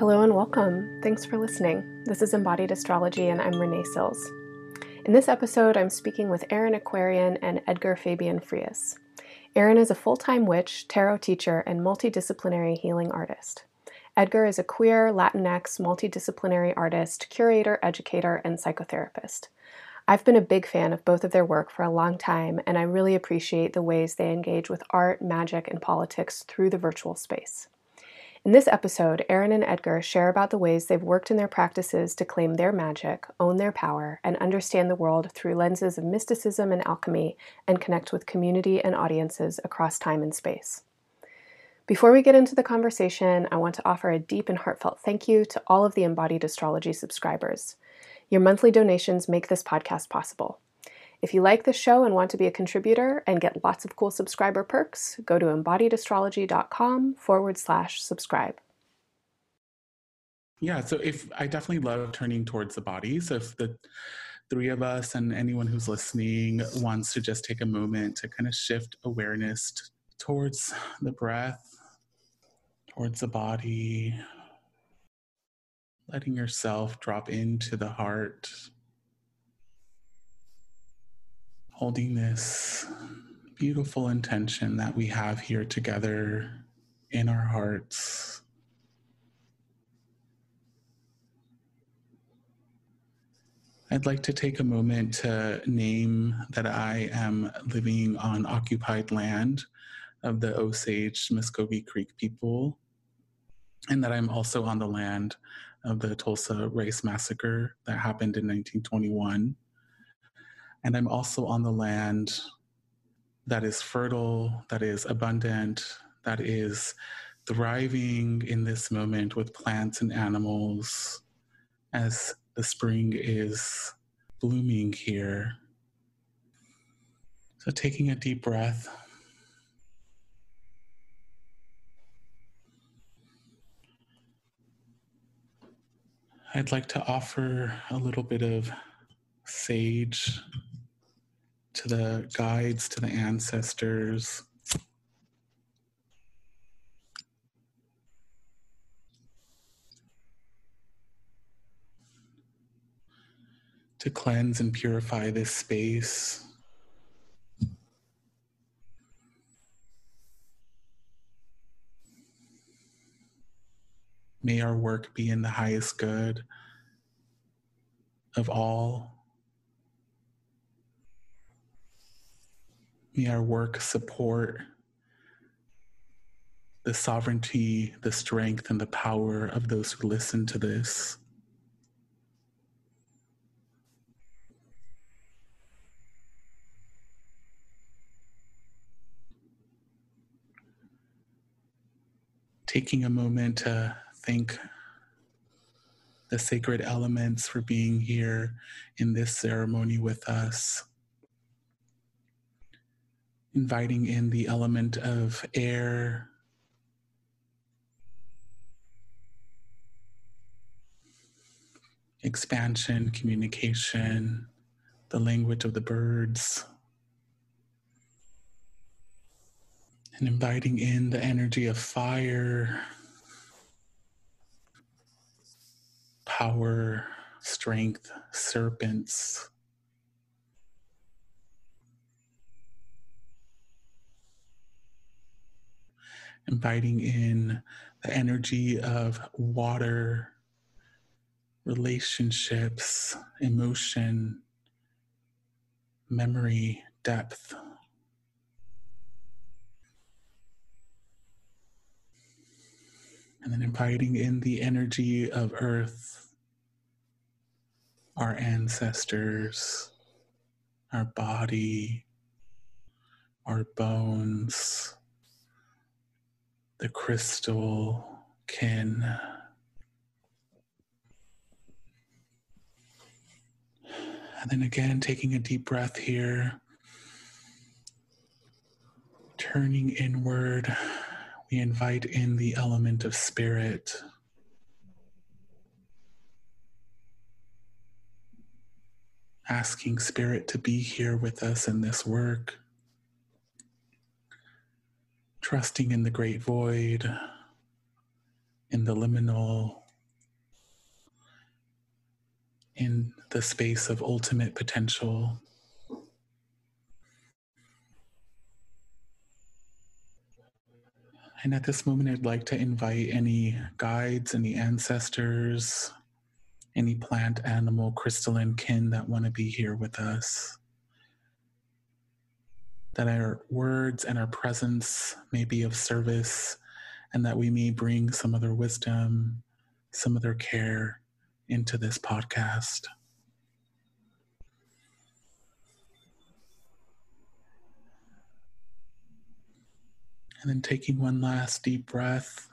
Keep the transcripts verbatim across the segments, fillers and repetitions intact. Hello and welcome. Thanks for listening. This is Embodied Astrology and I'm Renee Sills. In this episode, I'm speaking with Erin Aquarian and Edgar Fabian Frias. Erin is a full-time witch, tarot teacher, and multidisciplinary healing artist. Edgar is a queer, Latinx, multidisciplinary artist, curator, educator, and psychotherapist. I've been a big fan of both of their work for a long time, and I really appreciate the ways they engage with art, magic, and politics through the virtual space. In this episode, Erin and Edgar share about the ways they've worked in their practices to claim their magic, own their power, and understand the world through lenses of mysticism and alchemy, and connect with community and audiences across time and space. Before we get into the conversation, I want to offer a deep and heartfelt thank you to all of the Embodied Astrology subscribers. Your monthly donations make this podcast possible. If you like this show and want to be a contributor and get lots of cool subscriber perks, go to embodiedastrology.com forward slash subscribe. Yeah, so if I definitely love turning towards the body. So if the three of us and anyone who's listening wants to just take a moment to kind of shift awareness t- towards the breath, towards the body, letting yourself drop into the heart, holding this beautiful intention that we have here together in our hearts. I'd like to take a moment to name that I am living on occupied land of the Osage Muscogee Creek people, and that I'm also on the land of the Tulsa Race Massacre that happened in nineteen twenty-one. And I'm also on the land that is fertile, that is abundant, that is thriving in this moment with plants and animals as the spring is blooming here. So taking a deep breath. I'd like to offer a little bit of sage to the guides, to the ancestors. To cleanse and purify this space. May our work be in the highest good of all. May our work support the sovereignty, the strength, and the power of those who listen to this. Taking a moment to thank the sacred elements for being here in this ceremony with us. Inviting in the element of air, expansion, communication, the language of the birds, and inviting in the energy of fire, power, strength, serpents. Inviting in the energy of water, relationships, emotion, memory, depth. And then inviting in the energy of earth, our ancestors, our body, our bones, the crystal kin. And then again, taking a deep breath here, turning inward, we invite in the element of spirit. Asking spirit to be here with us in this work. Trusting in the great void, in the liminal, in the space of ultimate potential. And at this moment, I'd like to invite any guides, any ancestors, any plant, animal, crystalline kin that want to be here with us, that our words and our presence may be of service, and that we may bring some of their wisdom, some of their care into this podcast. And then taking one last deep breath,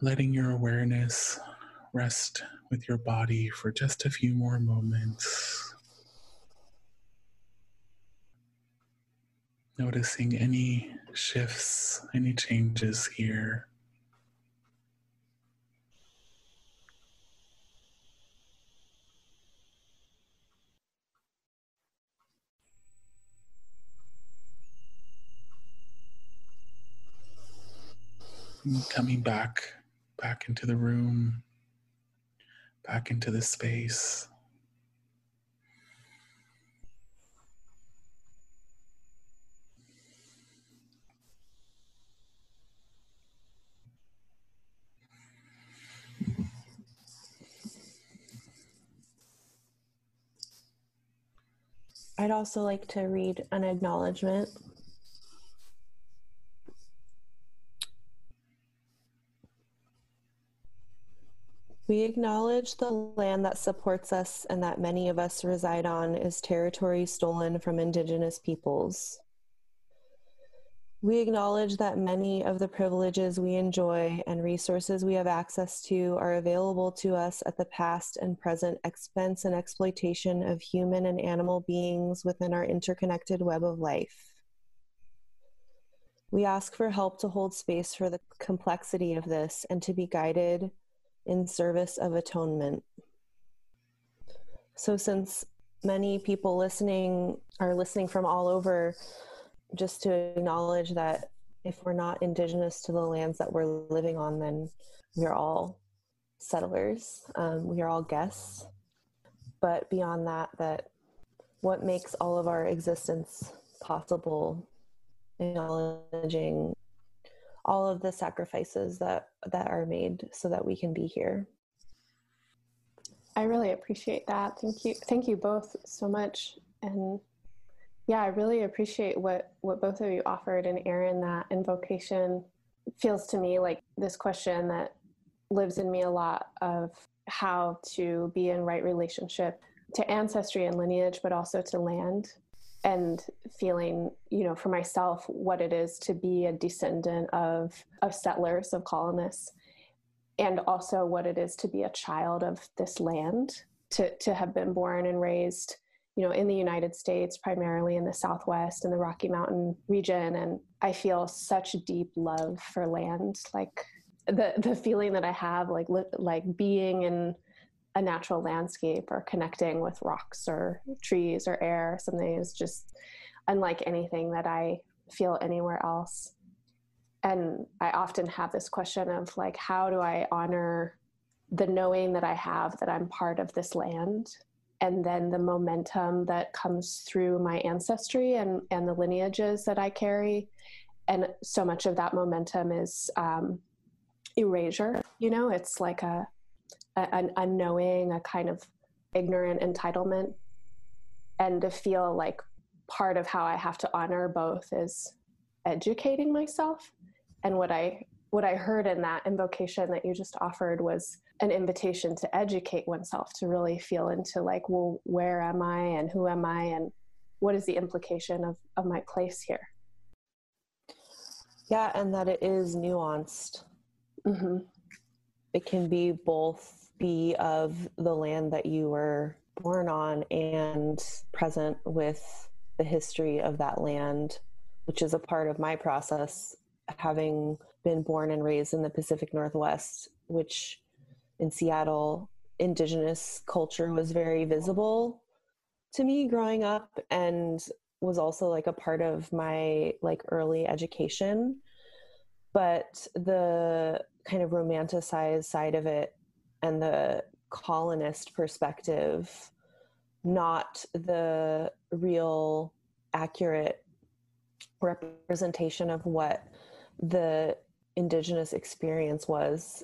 letting your awareness rest with your body for just a few more moments. Noticing any shifts, any changes here. Coming back, back into the room, back into the space. I'd also like to read an acknowledgement. We acknowledge the land that supports us and that many of us reside on is territory stolen from Indigenous peoples. We acknowledge that many of the privileges we enjoy and resources we have access to are available to us at the past and present expense and exploitation of human and animal beings within our interconnected web of life. We ask for help to hold space for the complexity of this and to be guided in service of atonement. So since many people listening are listening from all over, just to acknowledge that if we're not indigenous to the lands that we're living on, then we're all settlers, um, we are all guests. But beyond that, that what makes all of our existence possible, acknowledging all of the sacrifices that, that are made so that we can be here. I really appreciate that. Thank you. Thank you both so much. And yeah, I really appreciate what, what both of you offered. And Erin, that invocation feels to me like this question that lives in me a lot of how to be in right relationship to ancestry and lineage, but also to land. And feeling, you know, for myself, what it is to be a descendant of, of settlers, of colonists, and also what it is to be a child of this land, to, to have been born and raised, you know, in the United States, primarily in the Southwest and the Rocky Mountain region. And I feel such deep love for land, like the, the feeling that I have, like, like being in a natural landscape or connecting with rocks or trees or air or something is just unlike anything that I feel anywhere else. And I often have this question of like, how do I honor the knowing that I have that I'm part of this land? And then the momentum that comes through my ancestry and, and the lineages that I carry. And so much of that momentum is um, erasure, you know, it's like a, an unknowing, a kind of ignorant entitlement, and to feel like part of how I have to honor both is educating myself. And what I what I heard in that invocation that you just offered was an invitation to educate oneself, to really feel into like, well, where am I and who am I and what is the implication of, of my place here? Yeah, and that it is nuanced. Mm-hmm. It can be both be of the land that you were born on and present with the history of that land, which is a part of my process, having been born and raised in the Pacific Northwest, which in Seattle, indigenous culture was very visible to me growing up and was also like a part of my like early education. But the kind of romanticized side of it and the colonist perspective, not the real accurate representation of what the indigenous experience was,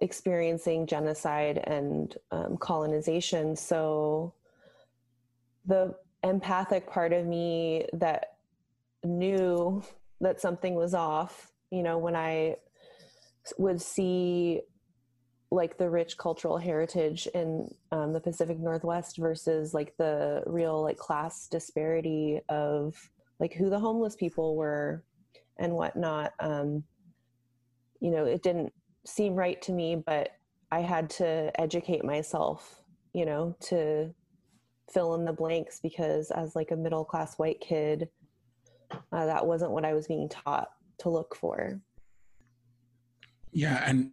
experiencing genocide and um, colonization. So the empathic part of me that knew that something was off, you know, when I would see like the rich cultural heritage in um, the Pacific Northwest versus like the real like class disparity of like who the homeless people were and whatnot. Um, you know, it didn't seem right to me, but I had to educate myself, you know, to fill in the blanks, because as like a middle class white kid, uh, that wasn't what I was being taught to look for. Yeah. And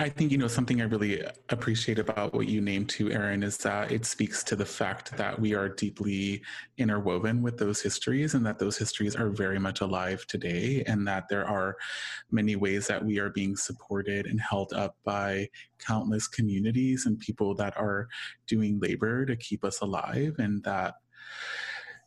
I think, you know, something I really appreciate about what you named too, Erin, is that it speaks to the fact that we are deeply interwoven with those histories, and that those histories are very much alive today, and that there are many ways that we are being supported and held up by countless communities and people that are doing labor to keep us alive. And that,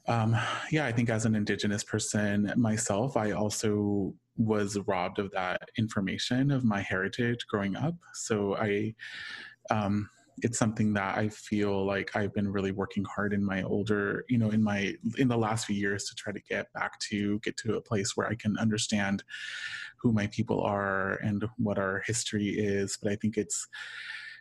um, yeah, I think as an Indigenous person myself, I also was robbed of that information of my heritage growing up. So I, um, it's something that I feel like I've been really working hard in my older, you know, in my, in the last few years to try to get back to, get to a place where I can understand who my people are and what our history is. But I think it's,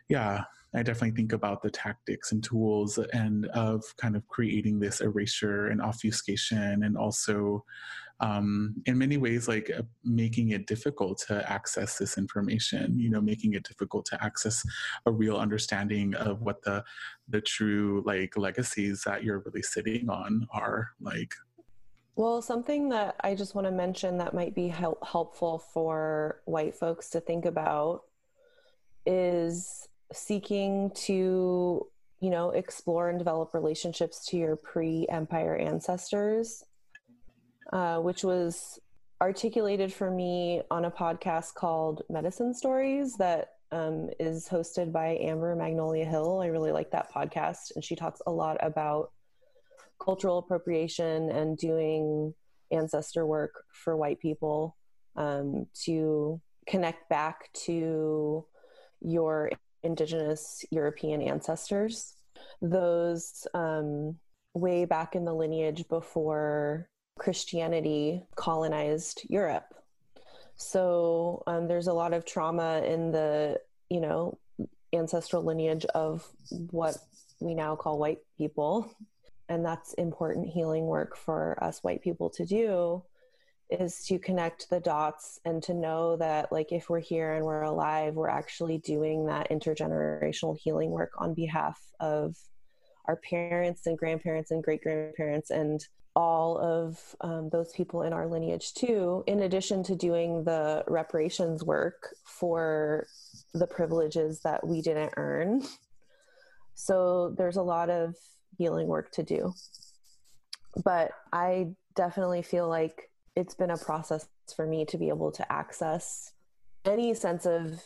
yeah, I definitely think about the tactics and tools and of kind of creating this erasure and obfuscation, and also, um, in many ways, like uh, making it difficult to access this information, you know, making it difficult to access a real understanding of what the, the true like legacies that you're really sitting on are like. Well, something that I just want to mention that might be help helpful for white folks to think about is seeking to, you know, explore and develop relationships to your pre-empire ancestors, uh, which was articulated for me on a podcast called Medicine Stories that um, is hosted by Amber Magnolia Hill. I really like that podcast, and she talks a lot about cultural appropriation and doing ancestor work for white people um, to connect back to your Indigenous European ancestors, those um, way back in the lineage before Christianity colonized Europe. So um, there's a lot of trauma in the, you know, ancestral lineage of what we now call white people. And that's important healing work for us white people to do, is to connect the dots and to know that like if we're here and we're alive, we're actually doing that intergenerational healing work on behalf of our parents and grandparents and great-grandparents and all of um, those people in our lineage too, in addition to doing the reparations work for the privileges that we didn't earn. So there's a lot of healing work to do. But I definitely feel like it's been a process for me to be able to access any sense of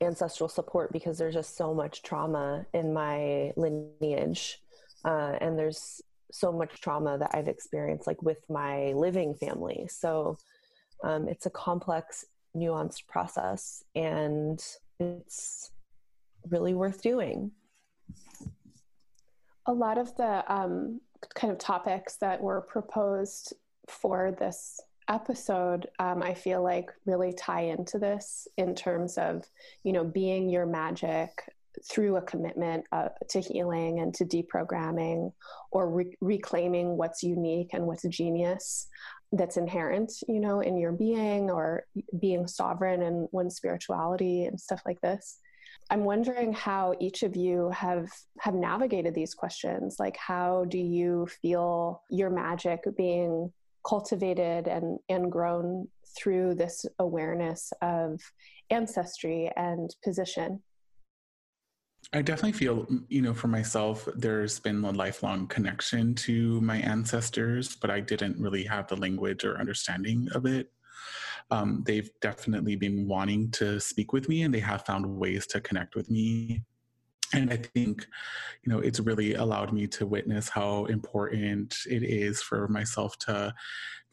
ancestral support, because there's just so much trauma in my lineage. Uh, and there's so much trauma that I've experienced like with my living family. So um, it's a complex, nuanced process, and it's really worth doing. A lot of the um, kind of topics that were proposed for this episode, um, I feel like really tie into this in terms of, you know, being your magic through a commitment uh, to healing and to deprogramming, or re- reclaiming what's unique and what's genius that's inherent, you know, in your being, or being sovereign in one's spirituality and stuff like this. I'm wondering how each of you have, have navigated these questions. Like, how do you feel your magic being cultivated and, and grown through this awareness of ancestry and position? I definitely feel, you know, for myself, there's been a lifelong connection to my ancestors, but I didn't really have the language or understanding of it. um, they've definitely been wanting to speak with me, and they have found ways to connect with me. And I think, you know, it's really allowed me to witness how important it is for myself to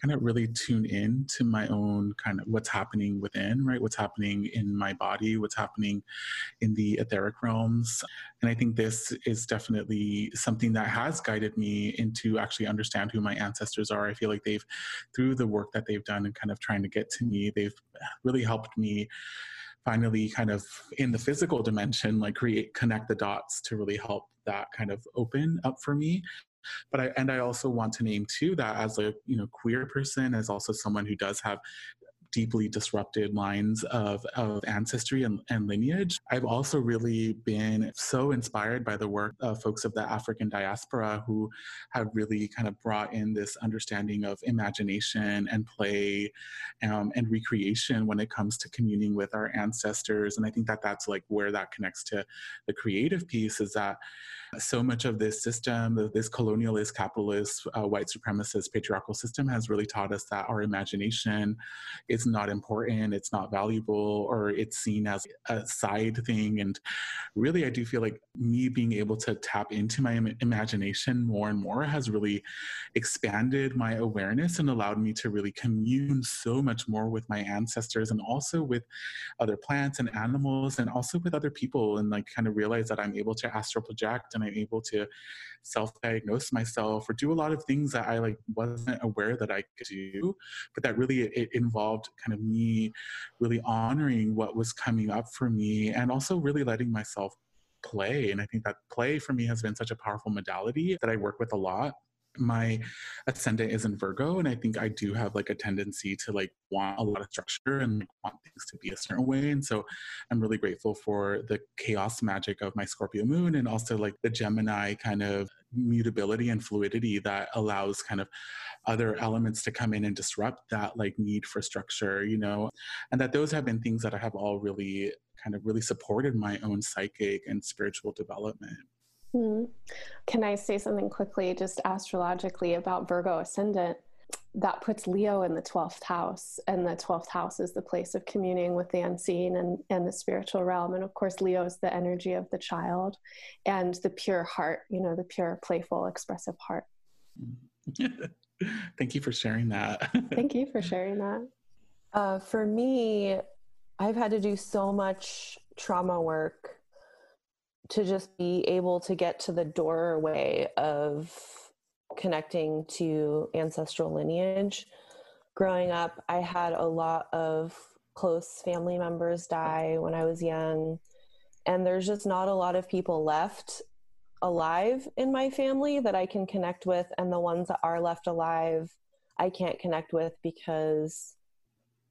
kind of really tune in to my own kind of what's happening within, right? What's happening in my body, what's happening in the etheric realms. And I think this is definitely something that has guided me into actually understand who my ancestors are. I feel like they've, through the work that they've done and kind of trying to get to me, they've really helped me finally kind of in the physical dimension, like create, connect the dots to really help that kind of open up for me. But I, and I also want to name too, that as a, you know, queer person, as also someone who does have deeply disrupted lines of, of ancestry and, and lineage, I've also really been so inspired by the work of folks of the African diaspora who have really kind of brought in this understanding of imagination and play um, and recreation when it comes to communing with our ancestors. And I think that that's like where that connects to the creative piece, is that so much of this system, this colonialist, capitalist, uh, white supremacist, patriarchal system has really taught us that our imagination is not important, it's not valuable, or it's seen as a side thing. And really, I do feel like me being able to tap into my im- imagination more and more has really expanded my awareness and allowed me to really commune so much more with my ancestors, and also with other plants and animals, and also with other people, and like kind of realize that I'm able to astral project, and I'm able to self-diagnose myself or do a lot of things that I like wasn't aware that I could do, but that really it involved kind of me really honoring what was coming up for me, and also really letting myself play. And I think that play for me has been such a powerful modality that I work with a lot. My ascendant is in Virgo, and I think I do have like a tendency to like want a lot of structure and like want things to be a certain way. And so I'm really grateful for the chaos magic of my Scorpio moon, and also like the Gemini kind of mutability and fluidity that allows kind of other elements to come in and disrupt that like need for structure, you know, and that those have been things that I have all really kind of really supported my own psychic and spiritual development. Hmm. Can I say something quickly, just astrologically, about Virgo ascendant? That puts Leo in the twelfth house, and the twelfth house is the place of communing with the unseen and, and the spiritual realm. And of course, Leo is the energy of the child and the pure heart, you know, the pure, playful, expressive heart. Thank you for sharing that. Thank you for sharing that. Uh, for me, I've had to do so much trauma work to just be able to get to the doorway of connecting to ancestral lineage. Growing up, I had a lot of close family members die when I was young, and there's just not a lot of people left alive in my family that I can connect with, and the ones that are left alive, I can't connect with because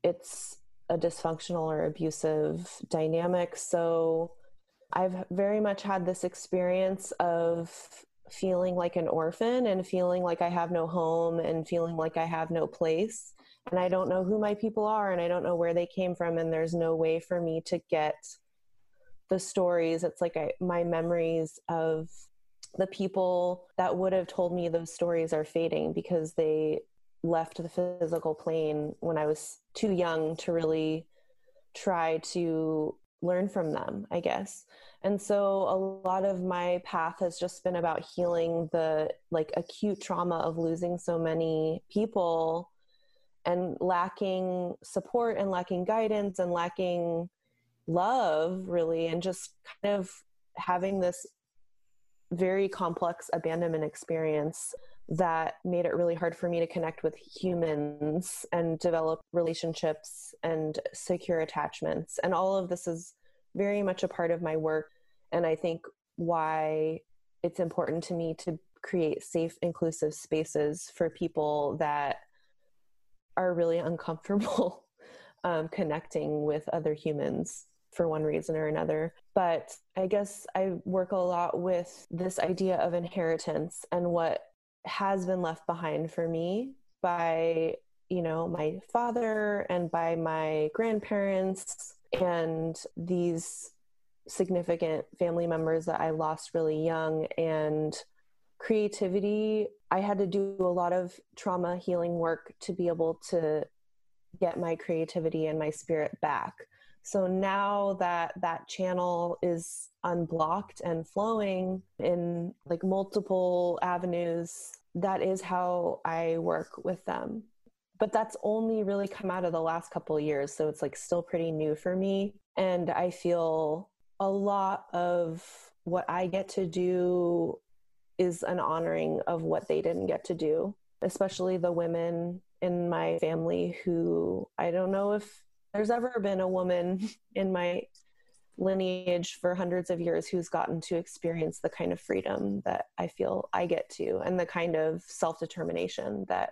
it's a dysfunctional or abusive dynamic. So I've very much had this experience of feeling like an orphan and feeling like I have no home and feeling like I have no place, and I don't know who my people are and I don't know where they came from, and there's no way for me to get the stories. It's like I, my memories of the people that would have told me those stories are fading because they left the physical plane when I was too young to really try to learn from them, I guess. And so a lot of my path has just been about healing the like acute trauma of losing so many people and lacking support and lacking guidance and lacking love, really, and just kind of having this very complex abandonment experience that made it really hard for me to connect with humans and develop relationships and secure attachments. And all of this is very much a part of my work, and I think why it's important to me to create safe, inclusive spaces for people that are really uncomfortable um, connecting with other humans for one reason or another. But I guess I work a lot with this idea of inheritance and what has been left behind for me by, you know, my father and by my grandparents and these significant family members that I lost really young. And creativity, I had to do a lot of trauma healing work to be able to get my creativity and my spirit back. So now that that channel is unblocked and flowing in like multiple avenues, that is how I work with them. But that's only really come out of the last couple of years. So it's like still pretty new for me. And I feel a lot of what I get to do is an honoring of what they didn't get to do, especially the women in my family who, I don't know if there's ever been a woman in my lineage for hundreds of years who's gotten to experience the kind of freedom that I feel I get to and the kind of self-determination that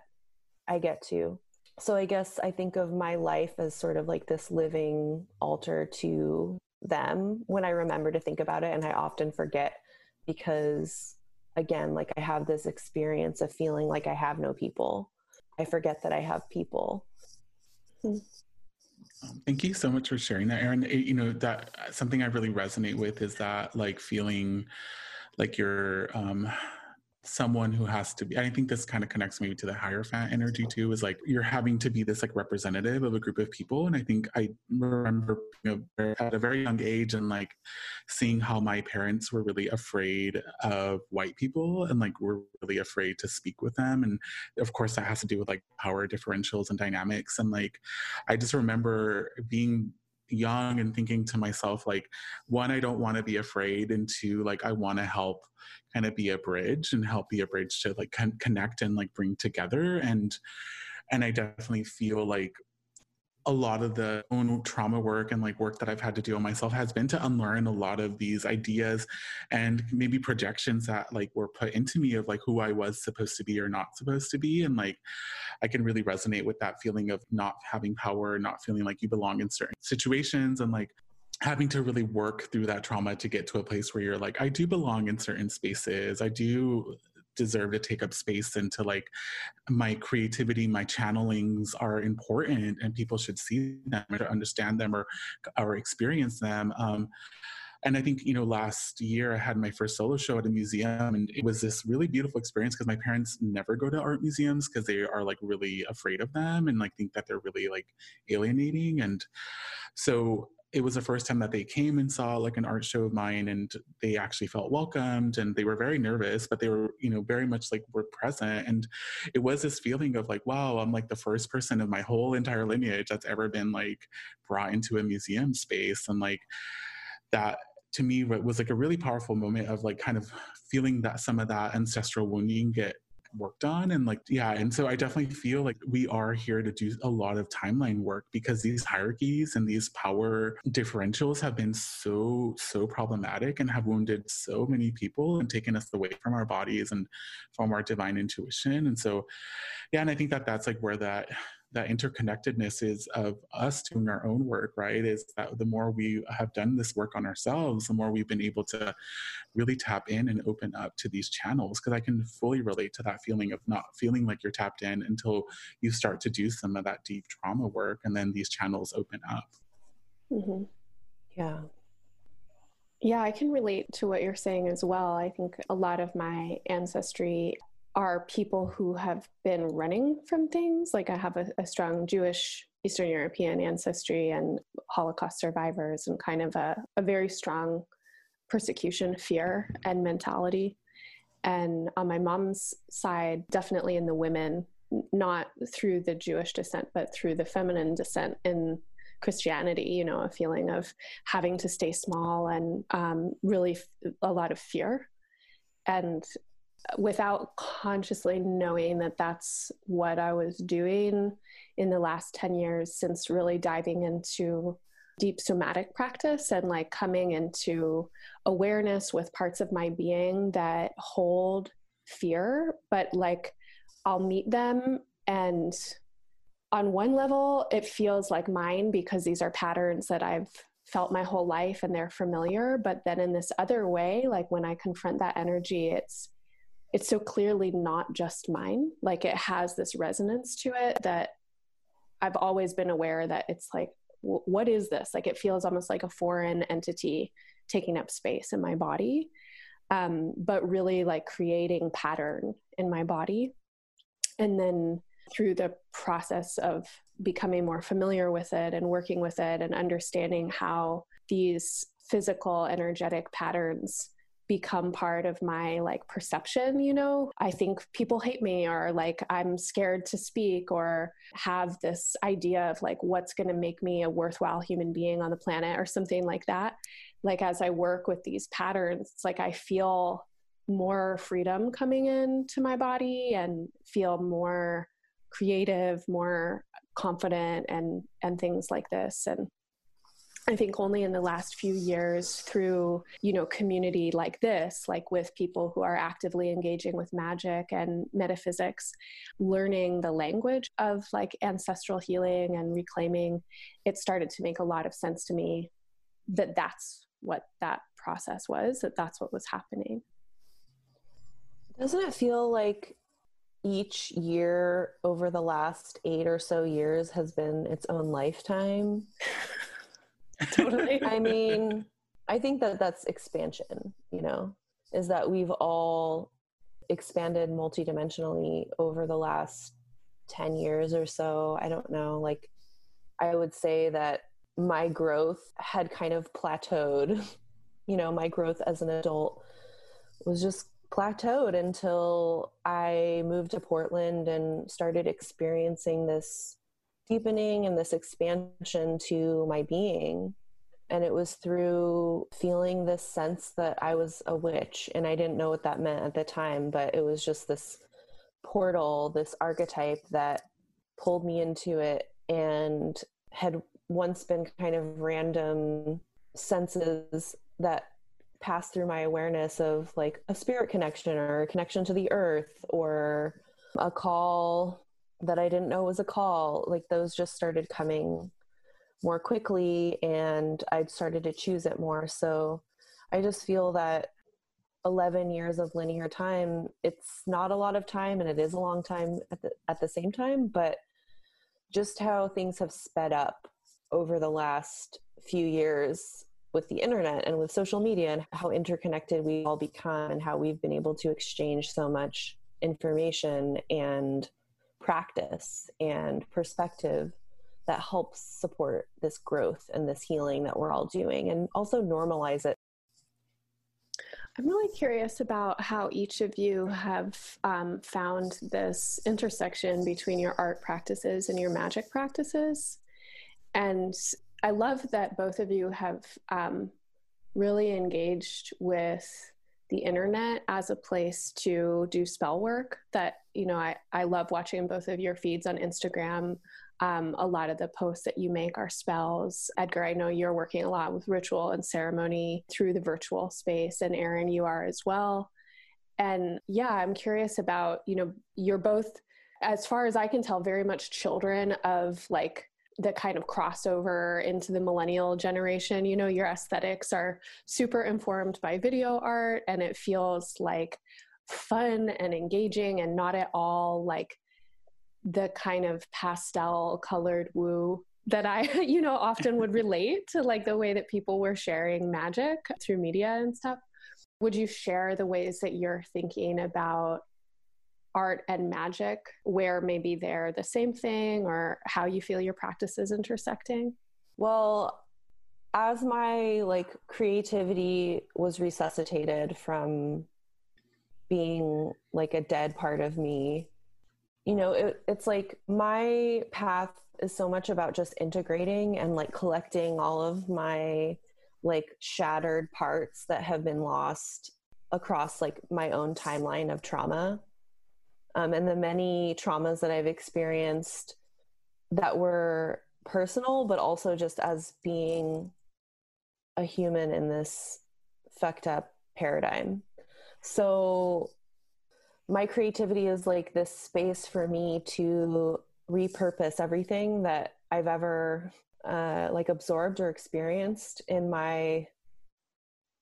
I get to. So I guess I think of my life as sort of like this living altar to them when I remember to think about it. And I often forget because, again, like I have this experience of feeling like I have no people. I forget that I have people. Hmm. Thank you so much for sharing that, Erin. You know, that something I really resonate with is that like feeling like you're um, someone who has to be, I think this kind of connects maybe to the Hierophant energy too, is like you're having to be this like representative of a group of people. And I think I remember, you know, at a very young age and like seeing how my parents were really afraid of white people and like were really afraid to speak with them. And of course that has to do with like power differentials and dynamics. And like, I just remember being young and thinking to myself, like, one, I don't want to be afraid, and two, like, I want to help kind of be a bridge and help be a bridge to like con- connect and like bring together. And, and I definitely feel like a lot of the own trauma work and like work that I've had to do on myself has been to unlearn a lot of these ideas and maybe projections that like were put into me of like who I was supposed to be or not supposed to be. And like, I can really resonate with that feeling of not having power, not feeling like you belong in certain situations, and like having to really work through that trauma to get to a place where you're like, I do belong in certain spaces. I do deserve to take up space, and to like my creativity, my channelings are important and people should see them or understand them or, or experience them. Um, and I think, you know, last year I had my first solo show at a museum, and it was this really beautiful experience because my parents never go to art museums because they are like really afraid of them and like think that they're really like alienating. And so it was the first time that they came and saw like an art show of mine, and they actually felt welcomed, and they were very nervous, but they were, you know, very much like were present. And it was this feeling of like, wow, I'm like the first person of my whole entire lineage that's ever been like brought into a museum space. And like that to me was like a really powerful moment of like kind of feeling that some of that ancestral wounding get worked on. And like, yeah. And so I definitely feel like we are here to do a lot of timeline work because these hierarchies and these power differentials have been so, so problematic and have wounded so many people and taken us away from our bodies and from our divine intuition. And so, yeah. And I think that that's like where that, that interconnectedness is of us doing our own work, right? Is that the more we have done this work on ourselves, the more we've been able to really tap in and open up to these channels. Because I can fully relate to that feeling of not feeling like you're tapped in until you start to do some of that deep trauma work, and then these channels open up. Mm-hmm. Yeah. Yeah, I can relate to what you're saying as well. I think a lot of my ancestry are people who have been running from things. Like I have a, a strong Jewish, Eastern European ancestry and Holocaust survivors, and kind of a, a very strong persecution, fear, and mentality. And on my mom's side, definitely in the women, not through the Jewish descent, but through the feminine descent in Christianity, you know, a feeling of having to stay small and um, really f- a lot of fear. And without consciously knowing that that's what I was doing in the last ten years, since really diving into deep somatic practice and like coming into awareness with parts of my being that hold fear, but like I'll meet them. And on one level, it feels like mine because these are patterns that I've felt my whole life and they're familiar. But then in this other way, like when I confront that energy, it's it's so clearly not just mine. Like it has this resonance to it that I've always been aware that it's like, w- what is this? Like it feels almost like a foreign entity taking up space in my body, um, but really like creating pattern in my body. And then through the process of becoming more familiar with it and working with it and understanding how these physical energetic patterns become part of my like perception, you know, I think people hate me, or like I'm scared to speak, or have this idea of like what's going to make me a worthwhile human being on the planet or something like that. Like as I work with these patterns, it's like I feel more freedom coming into my body and feel more creative, more confident, and and things like this. And I think only in the last few years through, you know, community like this, like with people who are actively engaging with magic and metaphysics, learning the language of like ancestral healing and reclaiming, it started to make a lot of sense to me that that's what that process was, that that's what was happening. Doesn't it feel like each year over the last eight or so years has been its own lifetime? Totally. I mean, I think that that's expansion, you know, is that we've all expanded multidimensionally over the last ten years or so. I don't know. Like, I would say that my growth had kind of plateaued, you know, my growth as an adult was just plateaued until I moved to Portland and started experiencing this deepening and this expansion to my being. And it was through feeling this sense that I was a witch, and I didn't know what that meant at the time, but it was just this portal, this archetype that pulled me into it, and had once been kind of random senses that passed through my awareness of like a spirit connection or a connection to the earth or a call that I didn't know was a call. Like those just started coming more quickly, and I'd started to choose it more. So I just feel that eleven years of linear time, it's not a lot of time, and it is a long time at the, at the same time, but just how things have sped up over the last few years with the internet and with social media, and how interconnected we all become, and how we've been able to exchange so much information and practice and perspective that helps support this growth and this healing that we're all doing, and also normalize it. I'm really curious about how each of you have um, found this intersection between your art practices and your magic practices. And I love that both of you have um, really engaged with the internet as a place to do spell work. That, you know, I, I love watching both of your feeds on Instagram. Um, a lot of the posts that you make are spells. Edgar, I know you're working a lot with ritual and ceremony through the virtual space, and Erin, you are as well. And yeah, I'm curious about, you know, you're both, as far as I can tell, very much children of like the kind of crossover into the millennial generation. You know, your aesthetics are super informed by video art, and it feels like fun and engaging and not at all like the kind of pastel colored woo that I, you know, often would relate to, like the way that people were sharing magic through media and stuff. Would you share the ways that you're thinking about art and magic, where maybe they're the same thing, or how you feel your practice is intersecting? Well, as my like creativity was resuscitated from being like a dead part of me, you know, it, it's like my path is so much about just integrating and like collecting all of my like shattered parts that have been lost across like my own timeline of trauma. Um, and the many traumas that I've experienced that were personal, but also just as being a human in this fucked up paradigm. So my creativity is like this space for me to repurpose everything that I've ever uh, like absorbed or experienced in my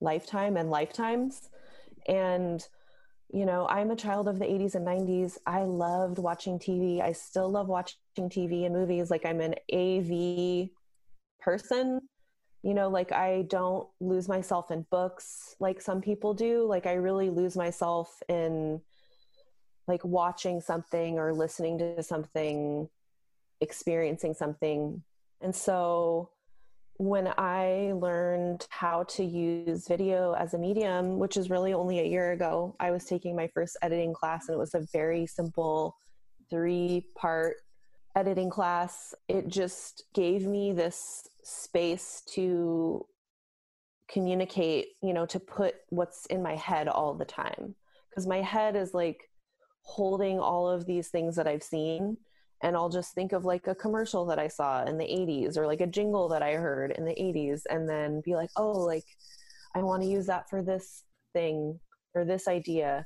lifetime and lifetimes. And you know, I'm a child of the eighties and nineties. I loved watching T V. I still love watching T V and movies. Like I'm an A V person, you know, like I don't lose myself in books like some people do. Like I really lose myself in like watching something or listening to something, experiencing something. And so when I learned how to use video as a medium, which is really only a year ago, I was taking my first editing class, and it was a very simple three-part editing class. It just gave me this space to communicate, you know, to put what's in my head all the time. Because my head is like holding all of these things that I've seen, and I'll just think of like a commercial that I saw in the eighties or like a jingle that I heard in the eighties, and then be like, oh, like I want to use that for this thing or this idea.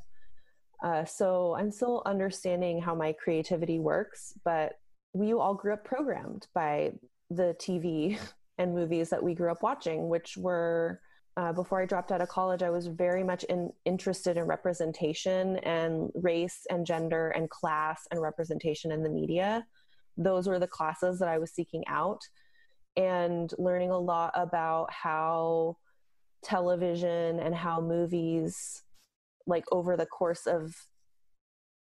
Uh, so I'm still understanding how my creativity works, but we all grew up programmed by the T V and movies that we grew up watching, which were, uh, before I dropped out of college, I was very much in, interested in representation and race and gender and class and representation in the media. Those were the classes that I was seeking out, and learning a lot about how television and how movies, like over the course of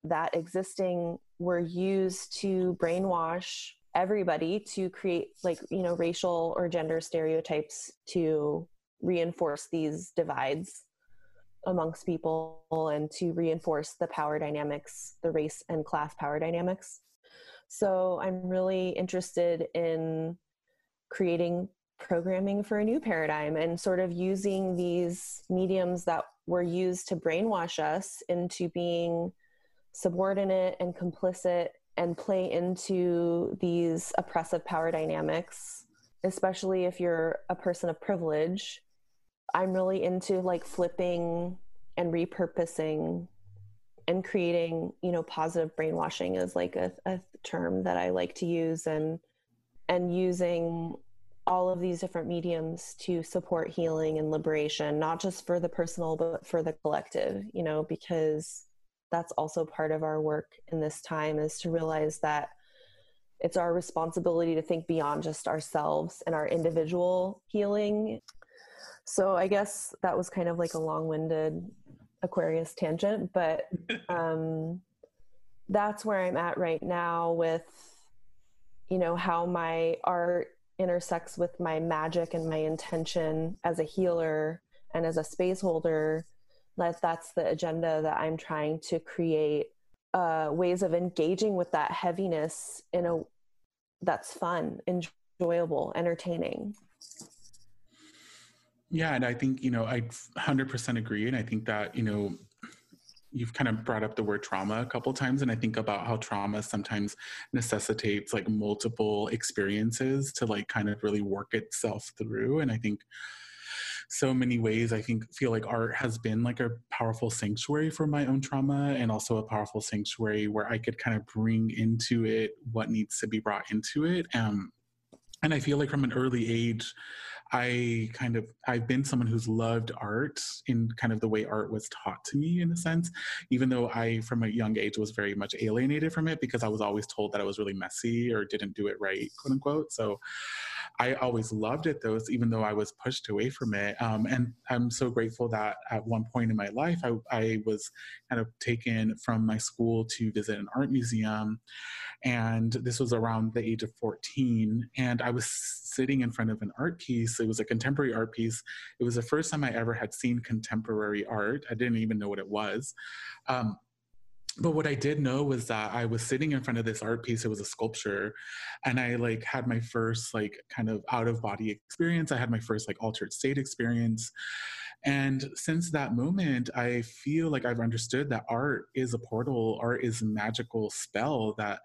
that existing, were used to brainwash everybody to create, like, you know, racial or gender stereotypes to reinforce these divides amongst people and to reinforce the power dynamics, the race and class power dynamics. So I'm really interested in creating programming for a new paradigm and sort of using these mediums that were used to brainwash us into being subordinate and complicit and play into these oppressive power dynamics, especially if you're a person of privilege. I'm really into like flipping and repurposing and creating, you know, positive brainwashing is like a, a term that I like to use, and and using all of these different mediums to support healing and liberation, not just for the personal, but for the collective, you know, because that's also part of our work in this time, is to realize that it's our responsibility to think beyond just ourselves and our individual healing. So I guess that was kind of like a long-winded Aquarius tangent, but um, that's where I'm at right now with, you know, how my art intersects with my magic and my intention as a healer and as a space holder. That that's the agenda that I'm trying to create, uh, ways of engaging with that heaviness in a, that's fun, enjoyable, entertaining. Yeah. And I think, you know, I one hundred percent agree. And I think that, you know, you've kind of brought up the word trauma a couple times. And I think about how trauma sometimes necessitates like multiple experiences to like kind of really work itself through. And I think, so many ways I think feel like art has been like a powerful sanctuary for my own trauma, and also a powerful sanctuary where I could kind of bring into it what needs to be brought into it. Um, and I feel like from an early age, I kind of, I've been someone who's loved art in kind of the way art was taught to me in a sense, even though I, from a young age, was very much alienated from it because I was always told that I was really messy or didn't do it right, quote unquote. So I always loved it though, even though I was pushed away from it. Um, and I'm so grateful that at one point in my life, I, I was kind of taken from my school to visit an art museum. And this was around the age of fourteen. And I was sitting in front of an art piece. It was a contemporary art piece. It was the first time I ever had seen contemporary art. I didn't even know what it was. Um, but what I did know was that I was sitting in front of this art piece. It was a sculpture, and I like had my first like kind of out of body experience. I had my first like altered state experience. And since that moment, I feel like I've understood that art is a portal, art is a magical spell that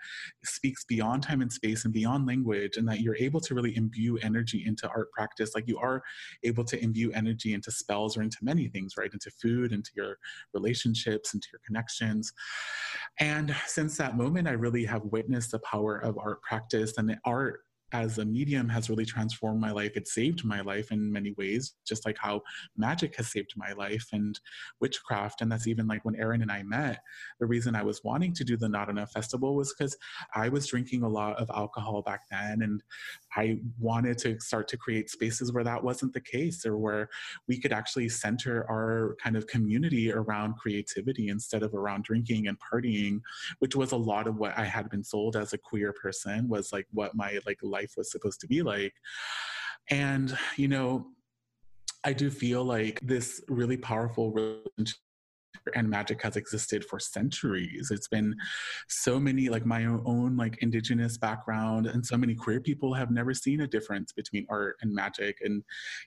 speaks beyond time and space and beyond language, and that you're able to really imbue energy into art practice. Like you are able to imbue energy into spells or into many things, right? Into food, into your relationships, into your connections. And since that moment, I really have witnessed the power of art practice, and art as a medium has really transformed my life. It saved my life in many ways, just like how magic has saved my life and witchcraft. And that's even like when Erin and I met, the reason I was wanting to do the Not Enough Festival was because I was drinking a lot of alcohol back then. And I wanted to start to create spaces where that wasn't the case, or where we could actually center our kind of community around creativity instead of around drinking and partying, which was a lot of what I had been sold as a queer person, was like what my like life was supposed to be like. And, you know, I do feel like this really powerful relationship and magic has existed for centuries. It's been so many, like my own like indigenous background, and so many queer people have never seen a difference between art and magic. And,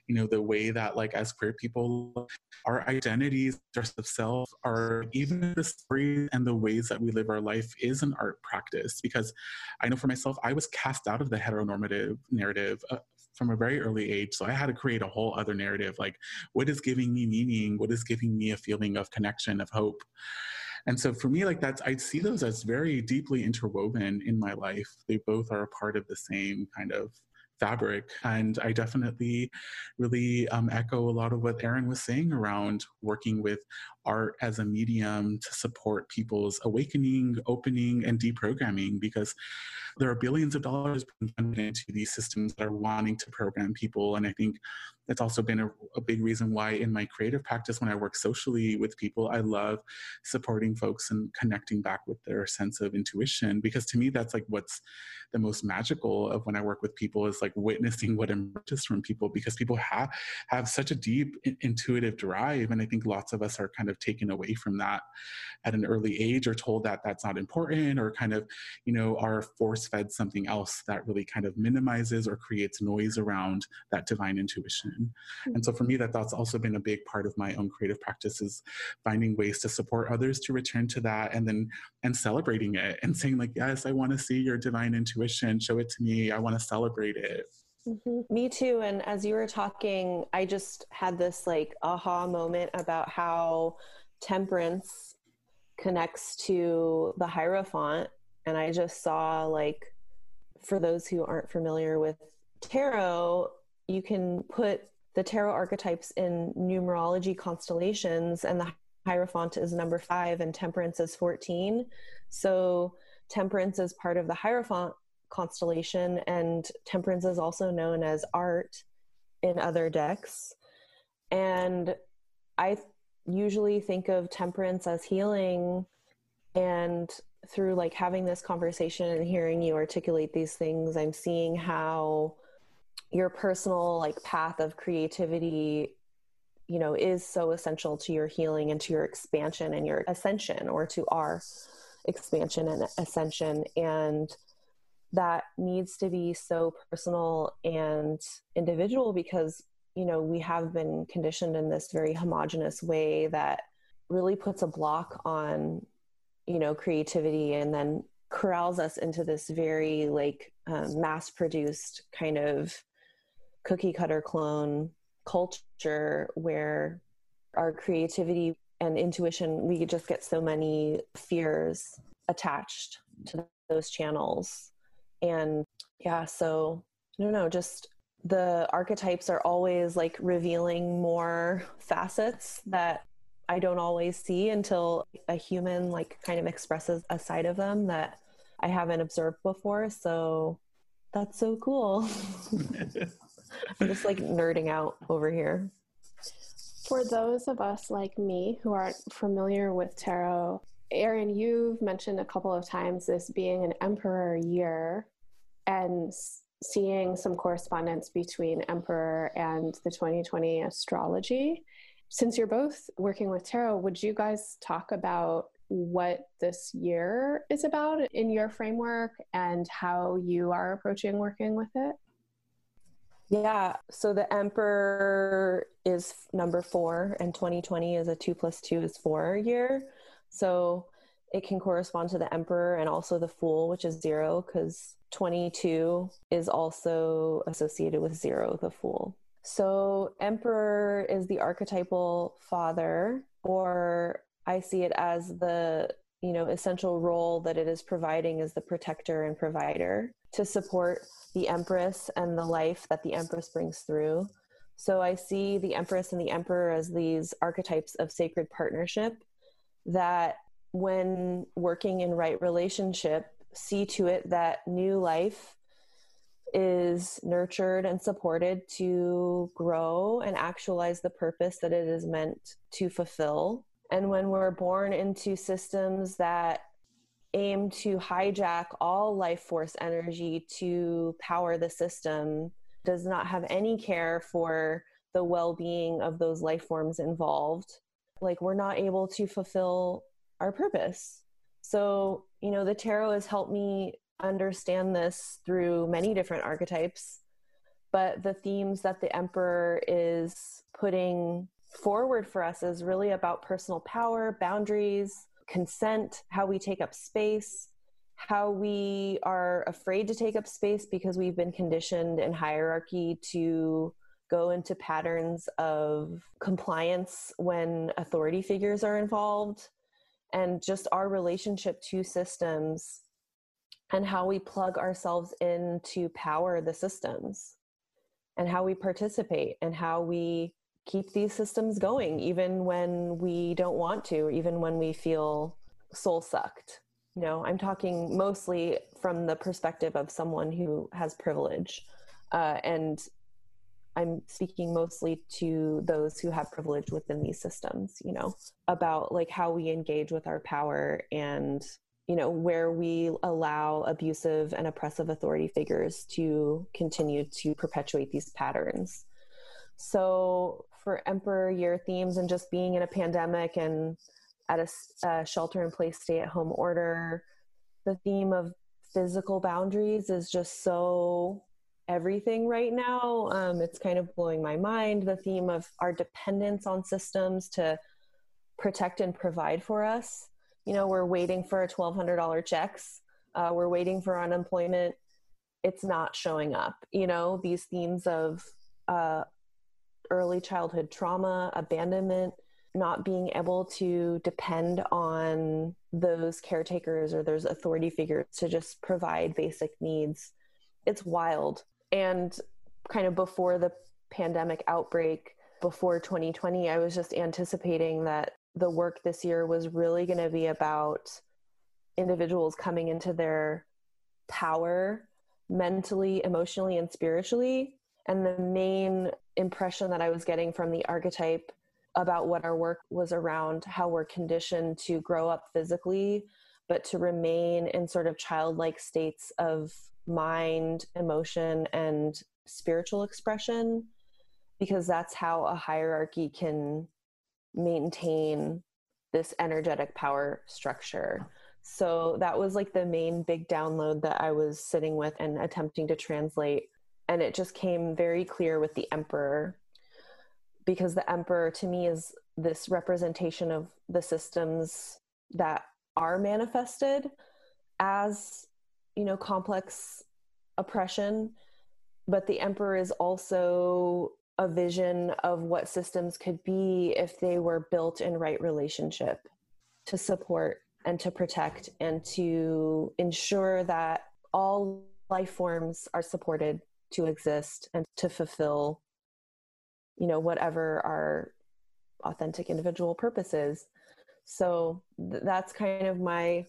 you know, the way that like as queer people, our identities, our self, our even the stories and the ways that we live our life is an art practice. Because I know for myself, I was cast out of the heteronormative narrative uh, from a very early age. So I had to create a whole other narrative, like what is giving me meaning? What is giving me a feeling of connection, of hope? And so for me, like that's, I see those as very deeply interwoven in my life. They both are a part of the same kind of fabric. And I definitely really um, echo a lot of what Erin was saying around working with art as a medium to support people's awakening, opening, and deprogramming, because there are billions of dollars being funded into these systems that are wanting to program people. And I think that's also been a, a big reason why in my creative practice, when I work socially with people, I love supporting folks and connecting back with their sense of intuition. Because to me, that's like what's the most magical of when I work with people, is like witnessing what emerges from people, because people have, have such a deep intuitive drive. And I think lots of us are kind of taken away from that at an early age, or told that that's not important, or kind of, you know, are force fed something else that really kind of minimizes or creates noise around that divine intuition. And so for me, that that's also been a big part of my own creative practice, is finding ways to support others to return to that, and then and celebrating it and saying like, yes, I want to see your divine intuition. Show it to me. I want to celebrate it. Mm-hmm. Me too. And as you were talking, I just had this like aha moment about how temperance connects to the Hierophant. And I just saw, like, for those who aren't familiar with tarot, you can put the tarot archetypes in numerology constellations, and the Hierophant is number five and temperance is fourteen. So temperance is part of the Hierophant constellation, and temperance is also known as art in other decks. And I usually think of temperance as healing, and through like having this conversation and hearing you articulate these things, I'm seeing how your personal like path of creativity, you know, is so essential to your healing and to your expansion and your ascension, or to our expansion and ascension. And that needs to be so personal and individual, because, you know, we have been conditioned in this very homogenous way that really puts a block on, you know, creativity, and then corrals us into this very like um, mass produced kind of cookie cutter clone culture, where our creativity and intuition, we just get so many fears attached to those channels. And yeah, so I don't know, just the archetypes are always like revealing more facets that I don't always see until a human like kind of expresses a side of them that I haven't observed before. So that's so cool. I'm just like nerding out over here. For those of us like me who aren't familiar with tarot, Erin, you've mentioned a couple of times this being an emperor year, and seeing some correspondence between emperor and the twenty twenty astrology. Since you're both working with tarot, would you guys talk about what this year is about in your framework and how you are approaching working with it? Yeah, so the emperor is number four, and twenty twenty is a two plus two is four year. So it can correspond to the emperor and also the fool, which is zero, because twenty-two is also associated with zero, the fool. So emperor is the archetypal father, or I see it as the you know, essential role that it is providing as the protector and provider to support the Empress and the life that the Empress brings through. So I see the Empress and the Emperor as these archetypes of sacred partnership that, when working in right relationship, see to it that new life is nurtured and supported to grow and actualize the purpose that it is meant to fulfill. And when we're born into systems that aim to hijack all life force energy to power the system, does not have any care for the well-being of those life forms involved, like, we're not able to fulfill our purpose. So, you know, the tarot has helped me understand this through many different archetypes, but the themes that the Emperor is putting forward for us is really about personal power, boundaries, consent, how we take up space, how we are afraid to take up space because we've been conditioned in hierarchy to go into patterns of compliance when authority figures are involved, and just our relationship to systems and how we plug ourselves in to power the systems, and how we participate and how we keep these systems going, even when we don't want to, even when we feel soul sucked. You know, I'm talking mostly from the perspective of someone who has privilege. Uh, and I'm speaking mostly to those who have privilege within these systems, you know, about like how we engage with our power and, you know, where we allow abusive and oppressive authority figures to continue to perpetuate these patterns. So for Emperor year themes, and just being in a pandemic and at a, a shelter-in-place stay-at-home order, the theme of physical boundaries is just so everything right now. Um, it's kind of blowing my mind. The theme of our dependence on systems to protect and provide for us. You know, we're waiting for twelve hundred dollars checks. Uh, we're waiting for unemployment. It's not showing up. You know, these themes of uh, early childhood trauma, abandonment, not being able to depend on those caretakers or those authority figures to just provide basic needs. It's wild. And kind of before the pandemic outbreak, before twenty twenty, I was just anticipating that the work this year was really going to be about individuals coming into their power mentally, emotionally, and spiritually. And the main impression that I was getting from the archetype about what our work was around, how we're conditioned to grow up physically, but to remain in sort of childlike states of mind, emotion, and spiritual expression, because that's how a hierarchy can maintain this energetic power structure. So that was like the main big download that I was sitting with and attempting to translate. And it just came very clear with the Emperor, because the Emperor to me is this representation of the systems that are manifested as, you know, complex oppression. But the Emperor is also a vision of what systems could be if they were built in right relationship to support and to protect and to ensure that all life forms are supported to exist and to fulfill, you know, whatever our authentic individual purpose is. So th- that's kind of my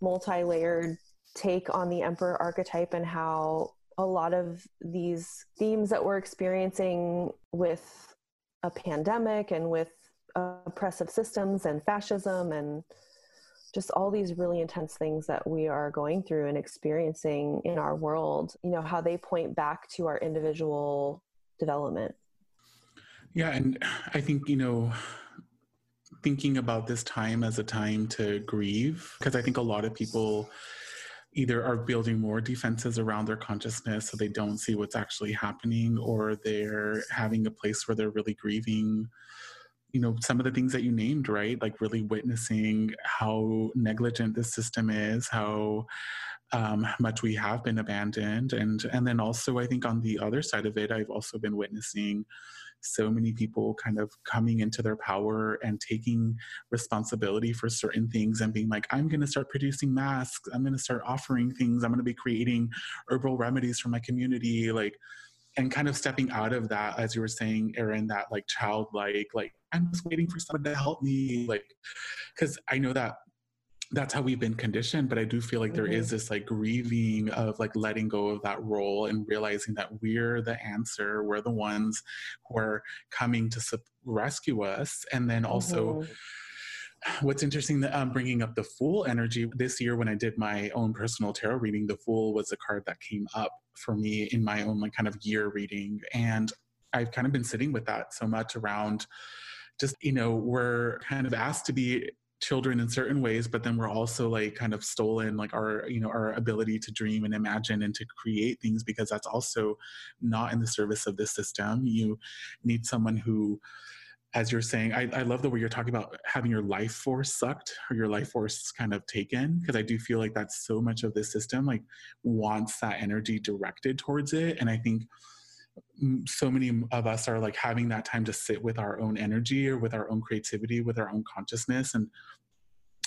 multi-layered take on the Emperor archetype, and how a lot of these themes that we're experiencing with a pandemic and with uh, oppressive systems and fascism and just all these really intense things that we are going through and experiencing in our world, you know, how they point back to our individual development. Yeah. And I think, you know, thinking about this time as a time to grieve, because I think a lot of people either are building more defenses around their consciousness so they don't see what's actually happening, or they're having a place where they're really grieving, you know, some of the things that you named, right? Like really witnessing how negligent this system is, how um, but we have been abandoned. And, and then also, I think on the other side of it, I've also been witnessing so many people kind of coming into their power and taking responsibility for certain things and being like, I'm going to start producing masks. I'm going to start offering things. I'm going to be creating herbal remedies for my community. Like, and kind of stepping out of that, as you were saying, Erin, that like childlike, like, I'm just waiting for someone to help me. Like, cause I know that that's how we've been conditioned, but I do feel like there mm-hmm. is this like grieving of like letting go of that role and realizing that we're the answer. We're the ones who are coming to sub- rescue us. And then also mm-hmm. what's interesting that I'm bringing up the Fool energy this year, when I did my own personal tarot reading, the Fool was a card that came up for me in my own like kind of year reading. And I've kind of been sitting with that so much around just, you know, we're kind of asked to be children in certain ways, but then we're also like kind of stolen, like our, you know, our ability to dream and imagine and to create things, because that's also not in the service of this system. You need someone who, as you're saying, I, I love the way you're talking about having your life force sucked or your life force kind of taken, because I do feel like that's so much of this system, like wants that energy directed towards it. And I think so many of us are like having that time to sit with our own energy or with our own creativity, with our own consciousness. And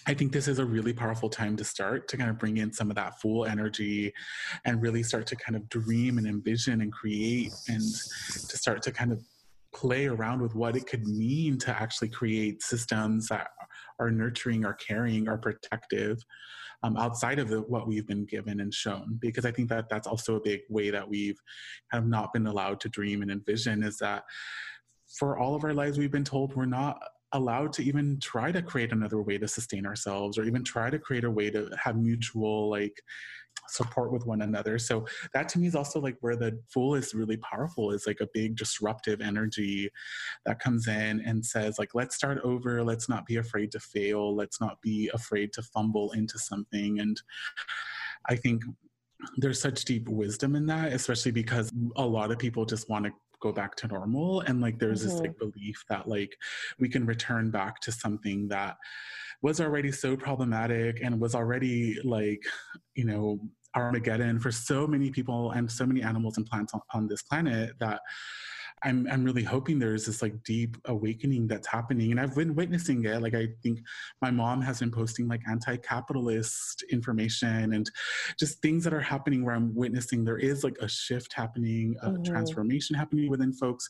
I think this is a really powerful time to start to kind of bring in some of that Fool energy and really start to kind of dream and envision and create, and to start to kind of play around with what it could mean to actually create systems that are nurturing, are caring, are protective, um, outside of the, what we've been given and shown. Because I think that that's also a big way that we've kind of not been allowed to dream and envision, is that for all of our lives, we've been told we're not allowed to even try to create another way to sustain ourselves, or even try to create a way to have mutual like support with one another. So that to me is also like where the Fool is really powerful, is like a big disruptive energy that comes in and says like, let's start over. Let's not be afraid to fail. Let's not be afraid to fumble into something. And I think there's such deep wisdom in that, especially because a lot of people just want to go back to normal. And like, there's mm-hmm. this like belief that like we can return back to something that was already so problematic and was already like, you know, Armageddon for so many people and so many animals and plants on, on this planet, that I'm, I'm really hoping there's this like deep awakening that's happening. And I've been witnessing it. Like, I think my mom has been posting like anti-capitalist information and just things that are happening, where I'm witnessing there is like a shift happening, a mm-hmm. transformation happening within folks.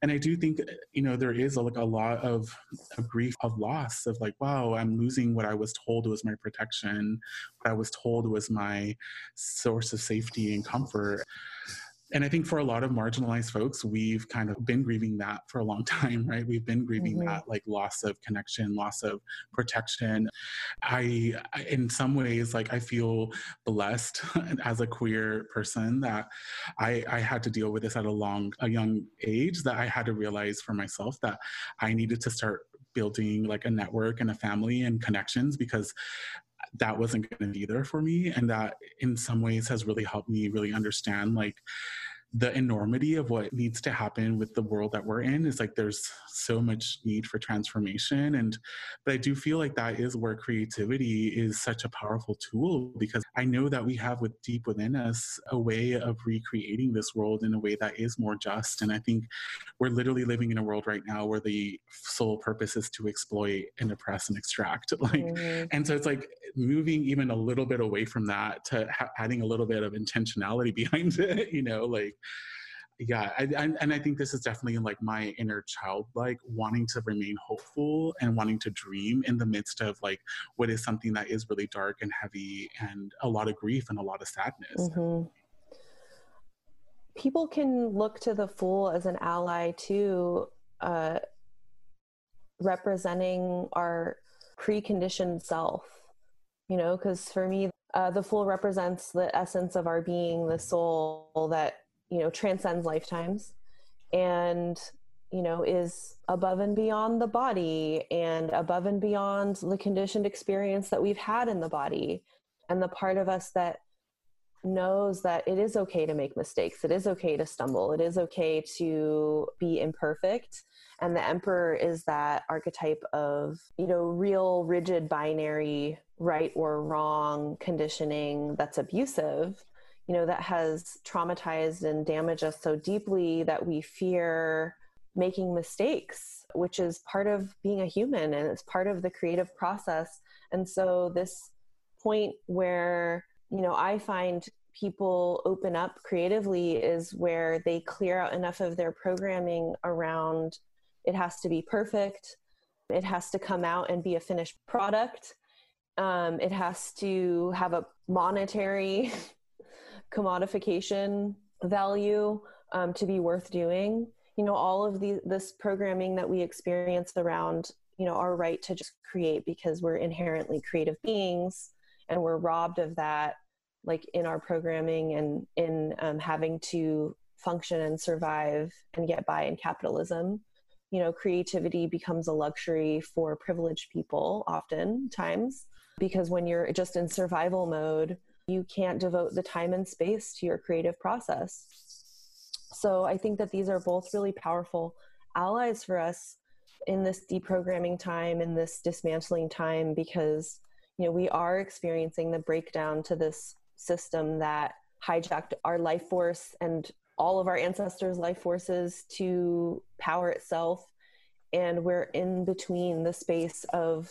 And I do think, you know, there is like a lot of, of grief, of loss, of like, wow, I'm losing what I was told was my protection, what I was told was my source of safety and comfort. And I think for a lot of marginalized folks, we've kind of been grieving that for a long time, right? We've been grieving mm-hmm. that like loss of connection, loss of protection. I, in some ways, like I feel blessed as a queer person that I, I had to deal with this at a long, a young age, that I had to realize for myself that I needed to start building like a network and a family and connections, because that wasn't going to be there for me. And that in some ways has really helped me really understand like the enormity of what needs to happen with the world that we're in. It's like, there's so much need for transformation. And, but I do feel like that is where creativity is such a powerful tool, because I know that we have with deep within us a way of recreating this world in a way that is more just. And I think we're literally living in a world right now where the sole purpose is to exploit and oppress and extract. Like, mm-hmm. and so it's like moving even a little bit away from that to ha- adding a little bit of intentionality behind it, you know, like, yeah, I, I, and I think this is definitely like my inner child, like wanting to remain hopeful and wanting to dream in the midst of like what is something that is really dark and heavy and a lot of grief and a lot of sadness. Mm-hmm. People can look to the Fool as an ally too, uh, representing our preconditioned self, you know, because for me, uh, the Fool represents the essence of our being, the soul that, you know, transcends lifetimes and, you know, is above and beyond the body and above and beyond the conditioned experience that we've had in the body, and the part of us that knows that it is okay to make mistakes. It is okay to stumble. It is okay to be imperfect. And the Emperor is that archetype of, you know, real rigid binary right or wrong conditioning that's abusive, you know, that has traumatized and damaged us so deeply that we fear making mistakes, which is part of being a human and it's part of the creative process. And so this point where, you know, I find people open up creatively is where they clear out enough of their programming around it has to be perfect. It has to come out and be a finished product. Um, it has to have a monetary commodification value um, to be worth doing. You know, all of the, this programming that we experience around, you know, our right to just create because we're inherently creative beings and we're robbed of that, like in our programming and in um, having to function and survive and get by in capitalism. You know, creativity becomes a luxury for privileged people oftentimes, because when you're just in survival mode, you can't devote the time and space to your creative process. So I think that these are both really powerful allies for us in this deprogramming time, in this dismantling time, because, you know, we are experiencing the breakdown to this system that hijacked our life force and all of our ancestors' life forces to power itself. And we're in between the space of,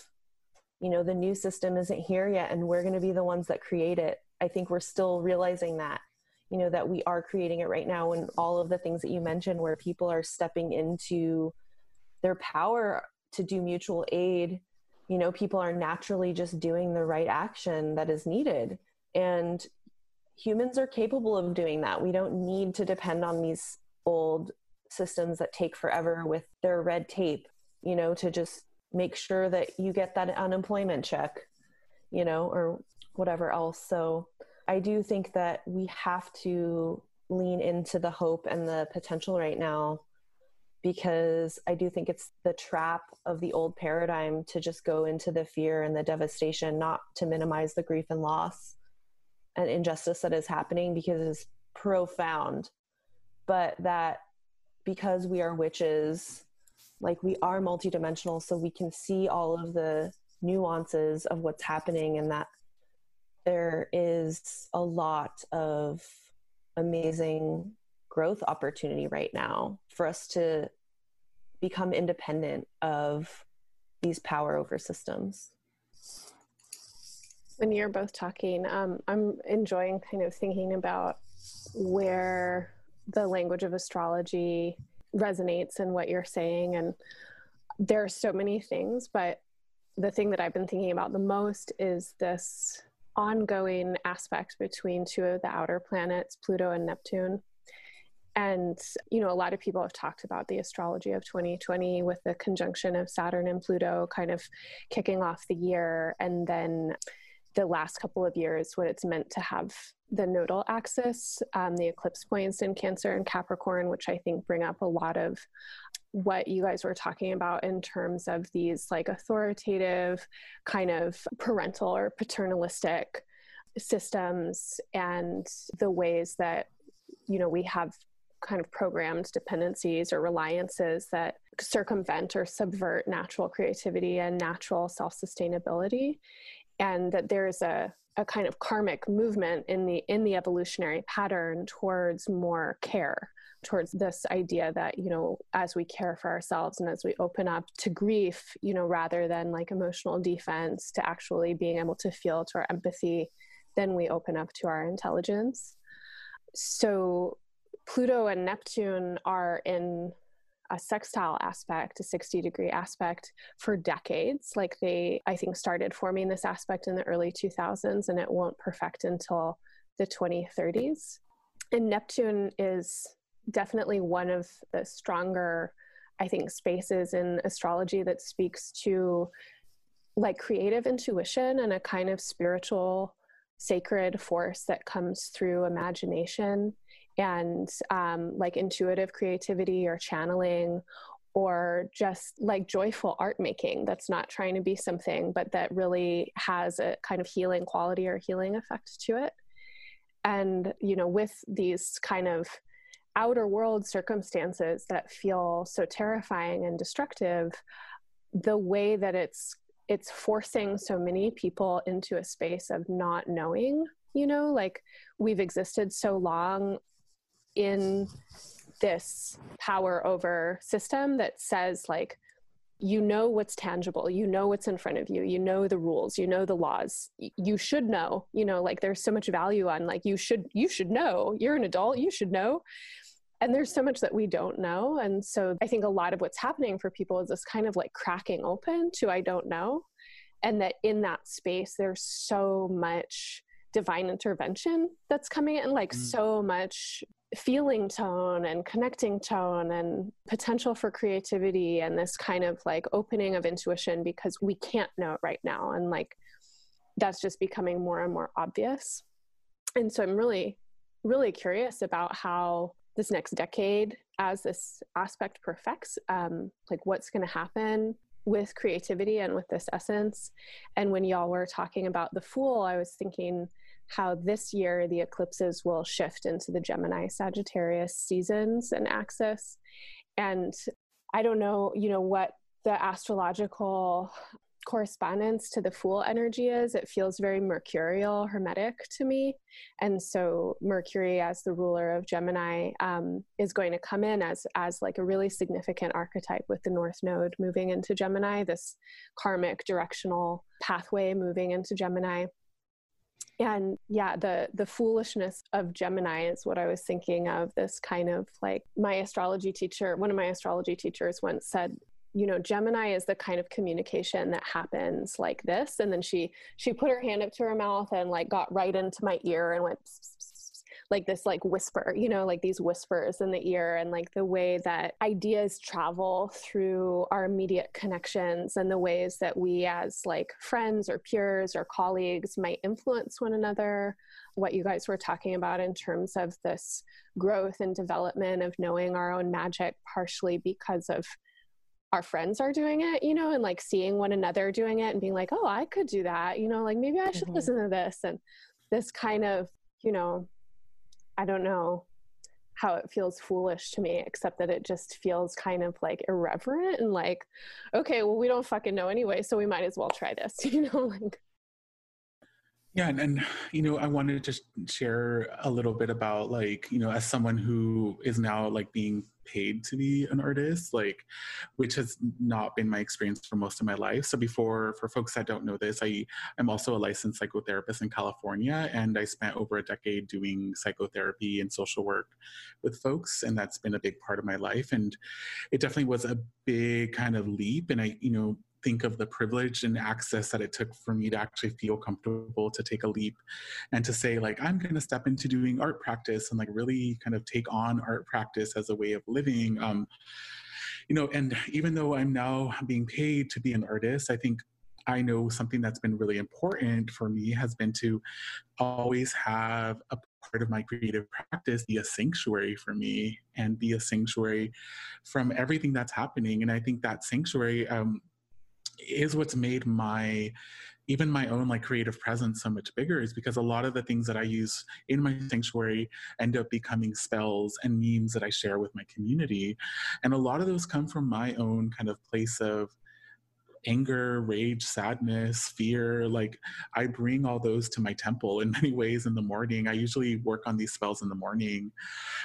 you know, the new system isn't here yet, and we're going to be the ones that create it. I think we're still realizing that, you know, that we are creating it right now. And all of the things that you mentioned where people are stepping into their power to do mutual aid, you know, people are naturally just doing the right action that is needed. And humans are capable of doing that. We don't need to depend on these old systems that take forever with their red tape, you know, to just make sure that you get that unemployment check, you know, or whatever else. So I do think that we have to lean into the hope and the potential right now, because I do think it's the trap of the old paradigm to just go into the fear and the devastation, not to minimize the grief and loss and injustice that is happening, because it's profound, but that because we are witches, like we are multidimensional, so we can see all of the nuances of what's happening, and that there is a lot of amazing growth opportunity right now for us to become independent of these power over systems. When you're both talking, um, I'm enjoying kind of thinking about where the language of astrology resonates and what you're saying. And there are so many things, but the thing that I've been thinking about the most is this ongoing aspect between two of the outer planets, Pluto and Neptune. And, you know, a lot of people have talked about the astrology of twenty twenty with the conjunction of Saturn and Pluto kind of kicking off the year, and then the last couple of years, what it's meant to have the nodal axis, um, the eclipse points in Cancer and Capricorn, which I think bring up a lot of what you guys were talking about in terms of these like authoritative kind of parental or paternalistic systems and the ways that, you know, we have kind of programmed dependencies or reliances that circumvent or subvert natural creativity and natural self-sustainability. And that there's a, a kind of karmic movement in the in the evolutionary pattern towards more care, towards this idea that, you know, as we care for ourselves and as we open up to grief, you know, rather than like emotional defense, to actually being able to feel, to our empathy, then we open up to our intelligence. So Pluto and Neptune are in a sextile aspect, a sixty degree aspect for decades. Like they, I think, started forming this aspect in the early two thousands, and it won't perfect until the twenty thirties. And Neptune is definitely one of the stronger, I think, spaces in astrology that speaks to like creative intuition and a kind of spiritual sacred force that comes through imagination and um, like intuitive creativity or channeling, or just like joyful art making that's not trying to be something, but that really has a kind of healing quality or healing effect to it. And, you know, with these kind of outer world circumstances that feel so terrifying and destructive, the way that it's it's forcing so many people into a space of not knowing, you know, like we've existed so long in this power over system that says, like, you know what's tangible, you know what's in front of you, you know the rules, you know the laws, you should know, you know, like there's so much value on like, you should, you should know, you're an adult, you should know. And there's so much that we don't know. And so I think a lot of what's happening for people is this kind of like cracking open to I don't know. And that in that space, there's so much divine intervention that's coming in, like mm. so much feeling tone and connecting tone and potential for creativity and this kind of like opening of intuition because we can't know it right now. And like, that's just becoming more and more obvious. And so I'm really, really curious about how this next decade, as this aspect perfects, um, like what's going to happen with creativity and with this essence. And when y'all were talking about the Fool, I was thinking how this year the eclipses will shift into the Gemini, Sagittarius seasons and axis. And I don't know, you know, what the astrological correspondence to the Fool energy is. It feels very mercurial, hermetic to me. And so Mercury, as the ruler of Gemini, um, is going to come in as, as like a really significant archetype with the North Node moving into Gemini, this karmic directional pathway moving into Gemini. And yeah, the, the foolishness of Gemini is what I was thinking of, this kind of like my astrology teacher, one of my astrology teachers once said, you know, Gemini is the kind of communication that happens like this. And then she, she put her hand up to her mouth and like got right into my ear and went pss, pss, pss, like this, like whisper, you know, like these whispers in the ear and like the way that ideas travel through our immediate connections and the ways that we as like friends or peers or colleagues might influence one another. What you guys were talking about in terms of this growth and development of knowing our own magic, partially because of our friends are doing it, you know, and like seeing one another doing it and being like, oh, I could do that, you know, like maybe I should mm-hmm. listen to this. And this kind of, you know, I don't know how it feels foolish to me, except that it just feels kind of like irreverent and like, okay, well, we don't fucking know anyway, so we might as well try this, you know, like. Yeah. And, and, you know, I wanted to share a little bit about like, you know, as someone who is now like being paid to be an artist, like, which has not been my experience for most of my life. So before, for folks that don't know this, I am also a licensed psychotherapist in California, and I spent over a decade doing psychotherapy and social work with folks, and that's been a big part of my life. And it definitely was a big kind of leap, and I, you know, think of the privilege and access that it took for me to actually feel comfortable to take a leap and to say, like, I'm going to step into doing art practice and like really kind of take on art practice as a way of living. Um, you know, and even though I'm now being paid to be an artist, I think I know something that's been really important for me has been to always have a part of my creative practice be a sanctuary for me and be a sanctuary from everything that's happening. And I think that sanctuary, um, is what's made my, even my own like creative presence so much bigger, is because a lot of the things that I use in my sanctuary end up becoming spells and memes that I share with my community. And a lot of those come from my own kind of place of anger, rage, sadness, fear. Like I bring all those to my temple in many ways in the morning. I usually work on these spells in the morning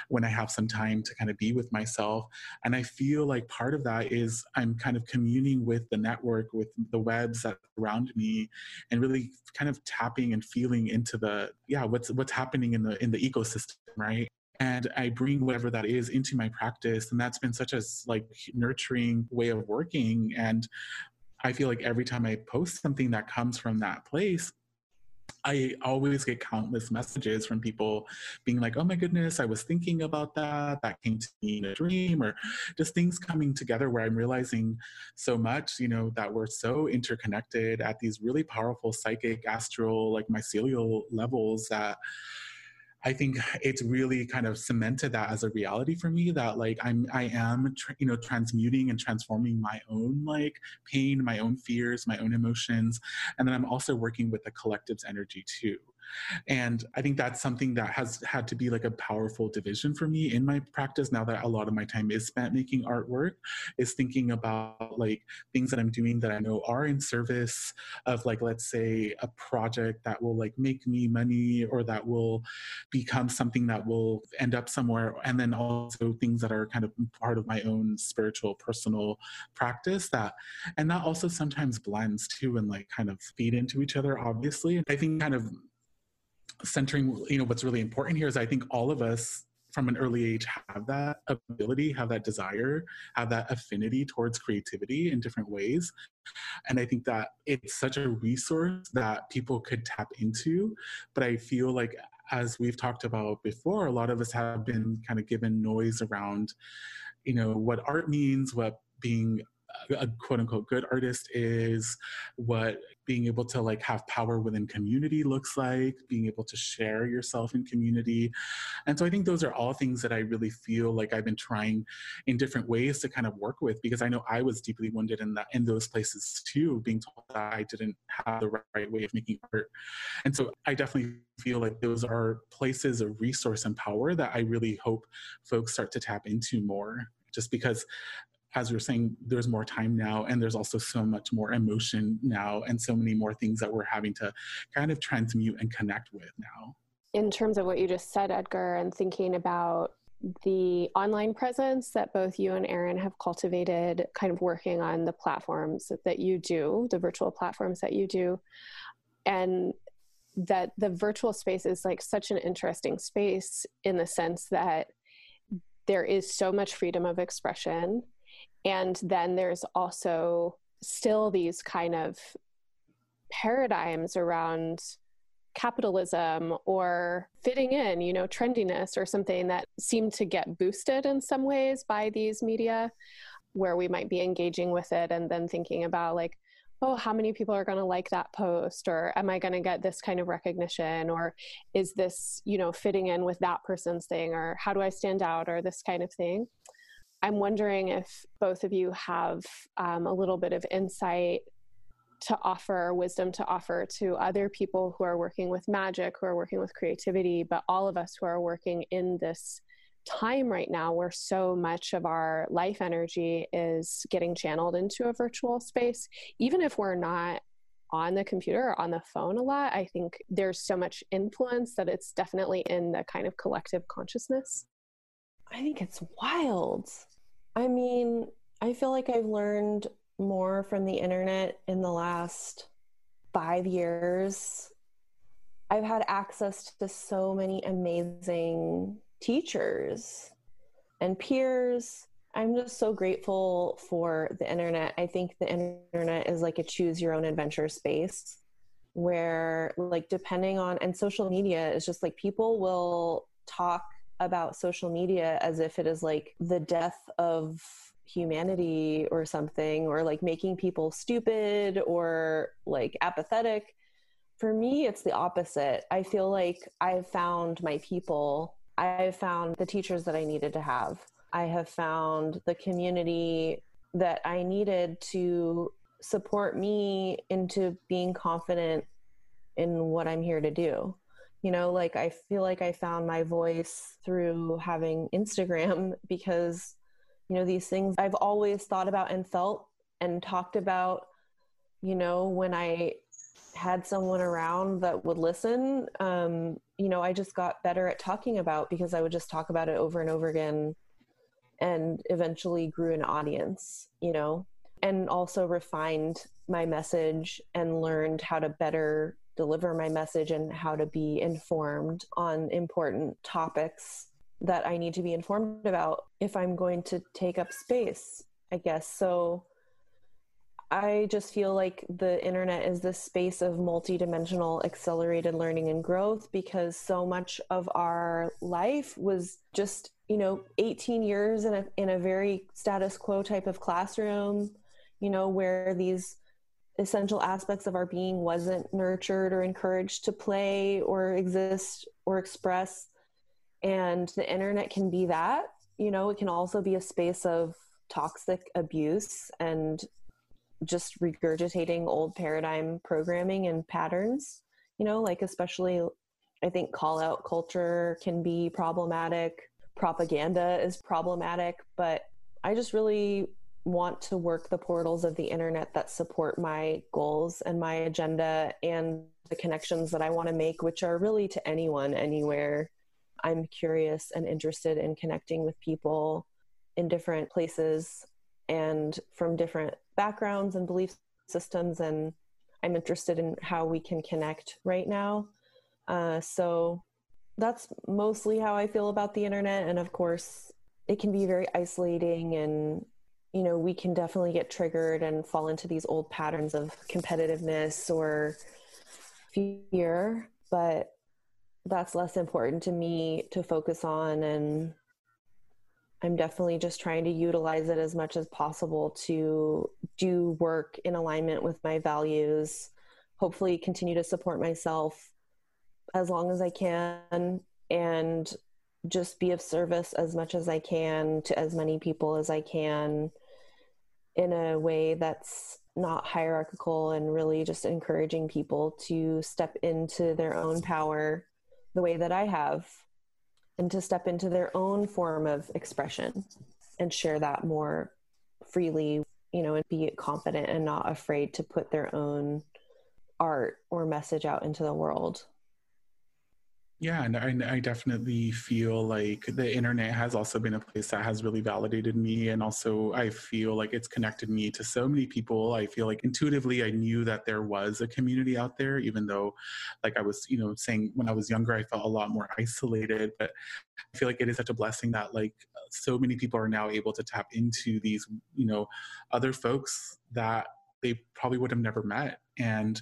when I have some time to kind of be with myself. And I feel like part of that is I'm kind of communing with the network, with the webs that surround me, and really kind of tapping and feeling into the, yeah, what's, what's happening in the, in the ecosystem, right? And I bring whatever that is into my practice. And that's been such a like nurturing way of working. And I feel like every time I post something that comes from that place, I always get countless messages from people being like, oh my goodness, I was thinking about that. That came to me in a dream, or just things coming together where I'm realizing so much, you know, that we're so interconnected at these really powerful psychic, astral, like mycelial levels that I think it's really kind of cemented that as a reality for me, that like I'm, I am, tr- you know, transmuting and transforming my own like pain, my own fears, my own emotions. And then I'm also working with the collective's energy too. And I think that's something that has had to be like a powerful division for me in my practice, now that a lot of my time is spent making artwork, is thinking about like things that I'm doing that I know are in service of, like, let's say a project that will like make me money or that will become something that will end up somewhere. And then also things that are kind of part of my own spiritual, personal practice that, and that also sometimes blends too and like kind of feed into each other, obviously. I think kind of centering, you know, what's really important here is I think all of us from an early age have that ability, have that desire, have that affinity towards creativity in different ways. And I think that it's such a resource that people could tap into. But I feel like, as we've talked about before, a lot of us have been kind of given noise around, you know, what art means, what being a quote unquote good artist is, what being able to like have power within community looks like, being able to share yourself in community. And so I think those are all things that I really feel like I've been trying in different ways to kind of work with, because I know I was deeply wounded in that, in those places too, being told that I didn't have the right way of making art. And so I definitely feel like those are places of resource and power that I really hope folks start to tap into more, just because, as you're saying, there's more time now, and there's also so much more emotion now, and so many more things that we're having to kind of transmute and connect with now. In terms of what you just said, Edgar, and thinking about the online presence that both you and Erin have cultivated, kind of working on the platforms that you do, the virtual platforms that you do, and that the virtual space is like such an interesting space in the sense that there is so much freedom of expression. And then there's also still these kind of paradigms around capitalism or fitting in, you know, trendiness or something that seem to get boosted in some ways by these media, where we might be engaging with it and then thinking about like, oh, how many people are going to like that post, or am I going to get this kind of recognition, or is this, you know, fitting in with that person's thing, or how do I stand out, or this kind of thing. I'm wondering if both of you have um, a little bit of insight to offer, wisdom to offer to other people who are working with magic, who are working with creativity, but all of us who are working in this time right now where so much of our life energy is getting channeled into a virtual space. Even if we're not on the computer or on the phone a lot, I think there's so much influence that it's definitely in the kind of collective consciousness. I think it's wild. I mean, I feel like I've learned more from the internet in the last five years. I've had access to so many amazing teachers and peers. I'm just so grateful for the internet. I think the internet is like a choose your own adventure space where, like, depending on, and social media is just like people will talk about social media as if it is like the death of humanity or something, or like making people stupid or like apathetic. For me, it's the opposite. I feel like I've found my people. I've found the teachers that I needed to have. I have found the community that I needed to support me into being confident in what I'm here to do. You know, like, I feel like I found my voice through having Instagram because, you know, these things I've always thought about and felt and talked about, you know, when I had someone around that would listen, um, you know, I just got better at talking about, because I would just talk about it over and over again and eventually grew an audience, you know, and also refined my message and learned how to better deliver my message and how to be informed on important topics that I need to be informed about if I'm going to take up space, I guess. So I just feel like the internet is this space of multidimensional accelerated learning and growth, because so much of our life was just, you know, eighteen years in a, in a very status quo type of classroom, you know, where these essential aspects of our being wasn't nurtured or encouraged to play or exist or express. And the internet can be that, you know, it can also be a space of toxic abuse and just regurgitating old paradigm programming and patterns, you know, like especially I think call out culture can be problematic. Propaganda is problematic, but I just really want to work the portals of the internet that support my goals and my agenda and the connections that I want to make, which are really to anyone, anywhere. I'm curious and interested in connecting with people in different places and from different backgrounds and belief systems. And I'm interested in how we can connect right now. Uh, so that's mostly how I feel about the internet. And of course, it can be very isolating and, you know, we can definitely get triggered and fall into these old patterns of competitiveness or fear, but that's less important to me to focus on. And I'm definitely just trying to utilize it as much as possible to do work in alignment with my values, hopefully continue to support myself as long as I can, and just be of service as much as I can to as many people as I can in a way that's not hierarchical and really just encouraging people to step into their own power the way that I have and to step into their own form of expression and share that more freely, you know, and be confident and not afraid to put their own art or message out into the world. Yeah, and I, I definitely feel like the internet has also been a place that has really validated me. And also I feel like it's connected me to so many people. I feel like intuitively I knew that there was a community out there, even though, like I was, you know, saying when I was younger, I felt a lot more isolated. But I feel like it is such a blessing that like so many people are now able to tap into these, you know, other folks that they probably would have never met. And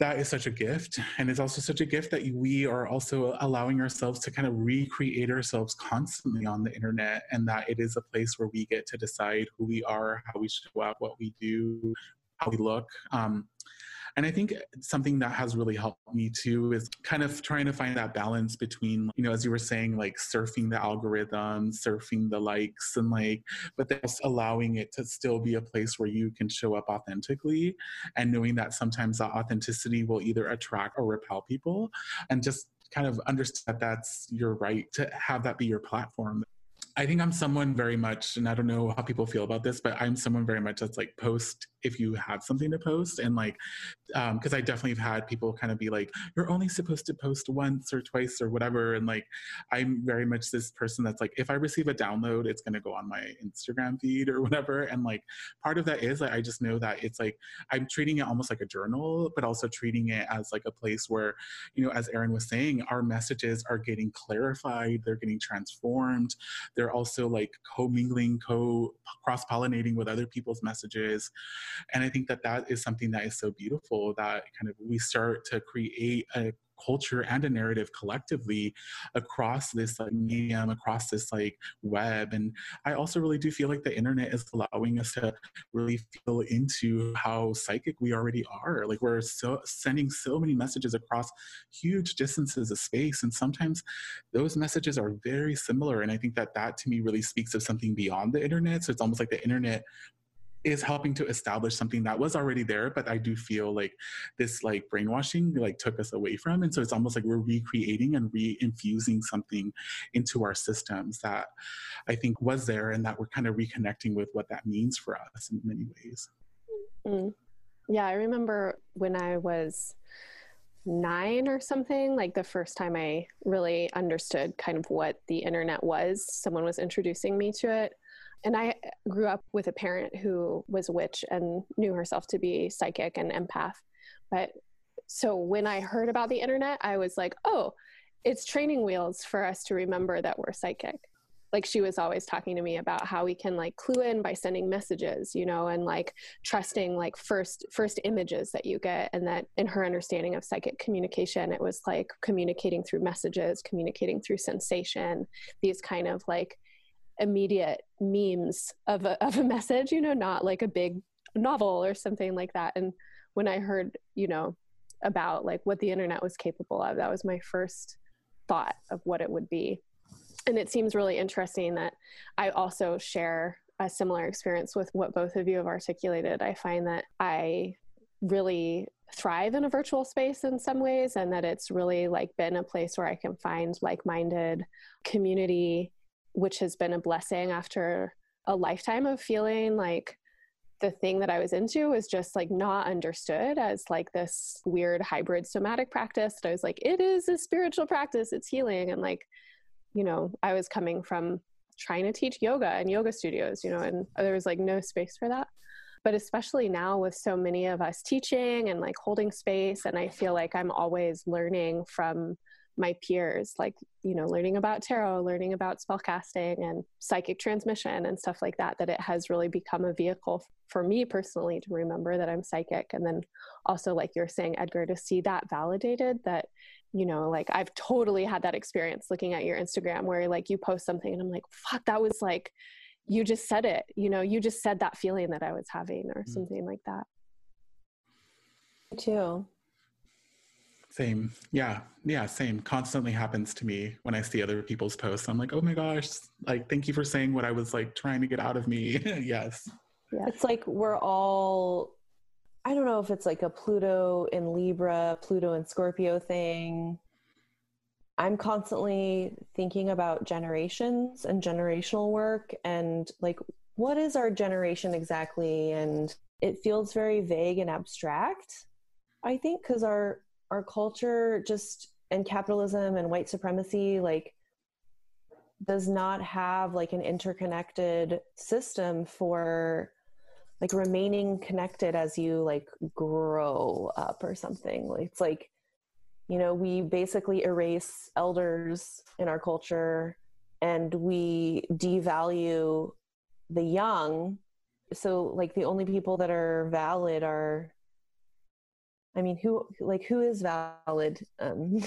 that is such a gift. And it's also such a gift that we are also allowing ourselves to kind of recreate ourselves constantly on the internet, and that it is a place where we get to decide who we are, how we show up, what we do, how we look. Um, and I think something that has really helped me too is kind of trying to find that balance between, you know, as you were saying, like surfing the algorithm, surfing the likes and like, but that's allowing it to still be a place where you can show up authentically and knowing that sometimes that authenticity will either attract or repel people, and just kind of understand that's your right to have that be your platform. I think I'm someone very much, and I don't know how people feel about this, but I'm someone very much that's like post if you have something to post. And like, um, cause I definitely have had people kind of be like, you're only supposed to post once or twice or whatever. And like, I'm very much this person that's like, if I receive a download, it's going to go on my Instagram feed or whatever. And like, part of that is like, I just know that it's like, I'm treating it almost like a journal, but also treating it as like a place where, you know, as Erin was saying, our messages are getting clarified. They're getting transformed. They're also like co-mingling, co-cross-pollinating with other people's messages. And I think that that is something that is so beautiful, that kind of we start to create a culture and a narrative collectively across this like medium, across this like web. And I also really do feel like the internet is allowing us to really feel into how psychic we already are. Like we're so sending so many messages across huge distances of space. And sometimes those messages are very similar. And I think that that to me really speaks of something beyond the internet. So it's almost like the internet is helping to establish something that was already there, but I do feel like this like brainwashing like took us away from. And so it's almost like we're recreating and re-infusing something into our systems that I think was there, and that we're kind of reconnecting with what that means for us in many ways. Mm-hmm. Yeah, I remember when I was nine or something, like the first time I really understood kind of what the internet was, someone was introducing me to it. And I grew up with a parent who was a witch and knew herself to be psychic and empath. But so when I heard about the internet, I was like, oh, it's training wheels for us to remember that we're psychic. Like she was always talking to me about how we can like clue in by sending messages, you know, and like trusting like first, first images that you get. And that in her understanding of psychic communication, it was like communicating through messages, communicating through sensation, these kind of like immediate memes of a, of a message, you know, not like a big novel or something like that. And when I heard, you know, about like what the internet was capable of, that was my first thought of what it would be. And it seems really interesting that I also share a similar experience with what both of you have articulated. I find that I really thrive in a virtual space in some ways, and that it's really like been a place where I can find like-minded community, which has been a blessing after a lifetime of feeling like the thing that I was into was just like not understood as like this weird hybrid somatic practice. That I was like, it is a spiritual practice, it's healing. And like, you know, I was coming from trying to teach yoga and yoga studios, you know, and there was like no space for that. But especially now with so many of us teaching and like holding space, and I feel like I'm always learning from my peers, like, you know, learning about tarot, learning about spellcasting and psychic transmission and stuff like that, that it has really become a vehicle for me personally to remember that I'm psychic. And then also, like you're saying, Edgar, to see that validated, that, you know, like I've totally had that experience looking at your Instagram where like you post something and I'm like, fuck, that was like, you just said it, you know, you just said that feeling that I was having or mm. something like that. Me too. Same. Yeah. Yeah. Same. Constantly happens to me when I see other people's posts. I'm like, oh my gosh, like, thank you for saying what I was like trying to get out of me. Yes. Yeah. It's like, we're all, I don't know if it's like a Pluto in Libra, Pluto in Scorpio thing. I'm constantly thinking about generations and generational work and like, what is our generation exactly? And it feels very vague and abstract, I think, because our, our culture just, and capitalism and white supremacy, like does not have like an interconnected system for like remaining connected as you like grow up or something. Like, it's like, you know, we basically erase elders in our culture and we devalue the young. So like the only people that are valid are, I mean, who, like who is valid um,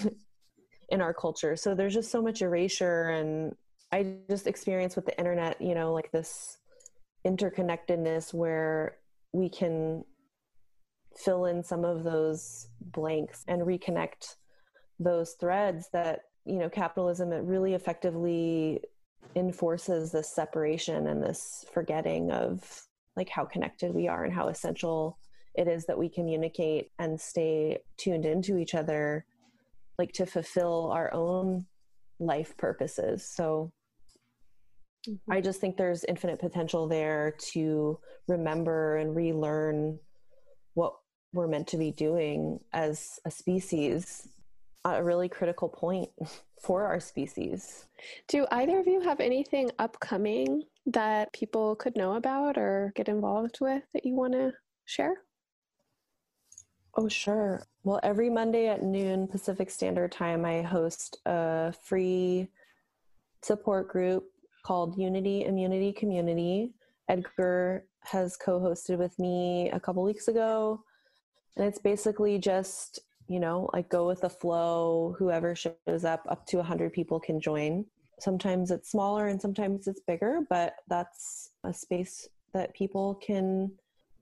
in our culture? So there's just so much erasure. And I just experience with the internet, you know, like this interconnectedness where we can fill in some of those blanks and reconnect those threads that, you know, capitalism, it really effectively enforces this separation and this forgetting of like how connected we are and how essential it is that we communicate and stay tuned into each other, like to fulfill our own life purposes. So mm-hmm. I just think there's infinite potential there to remember and relearn what we're meant to be doing as a species, a really critical point for our species. Do either of you have anything upcoming that people could know about or get involved with that you want to share? Oh, sure. Well, every Monday at noon Pacific Standard Time, I host a free support group called Unity Immunity Community. Edgar has co-hosted with me a couple weeks ago. And it's basically just, you know, like go with the flow, whoever shows up, up to one hundred people can join. Sometimes it's smaller and sometimes it's bigger, but that's a space that people can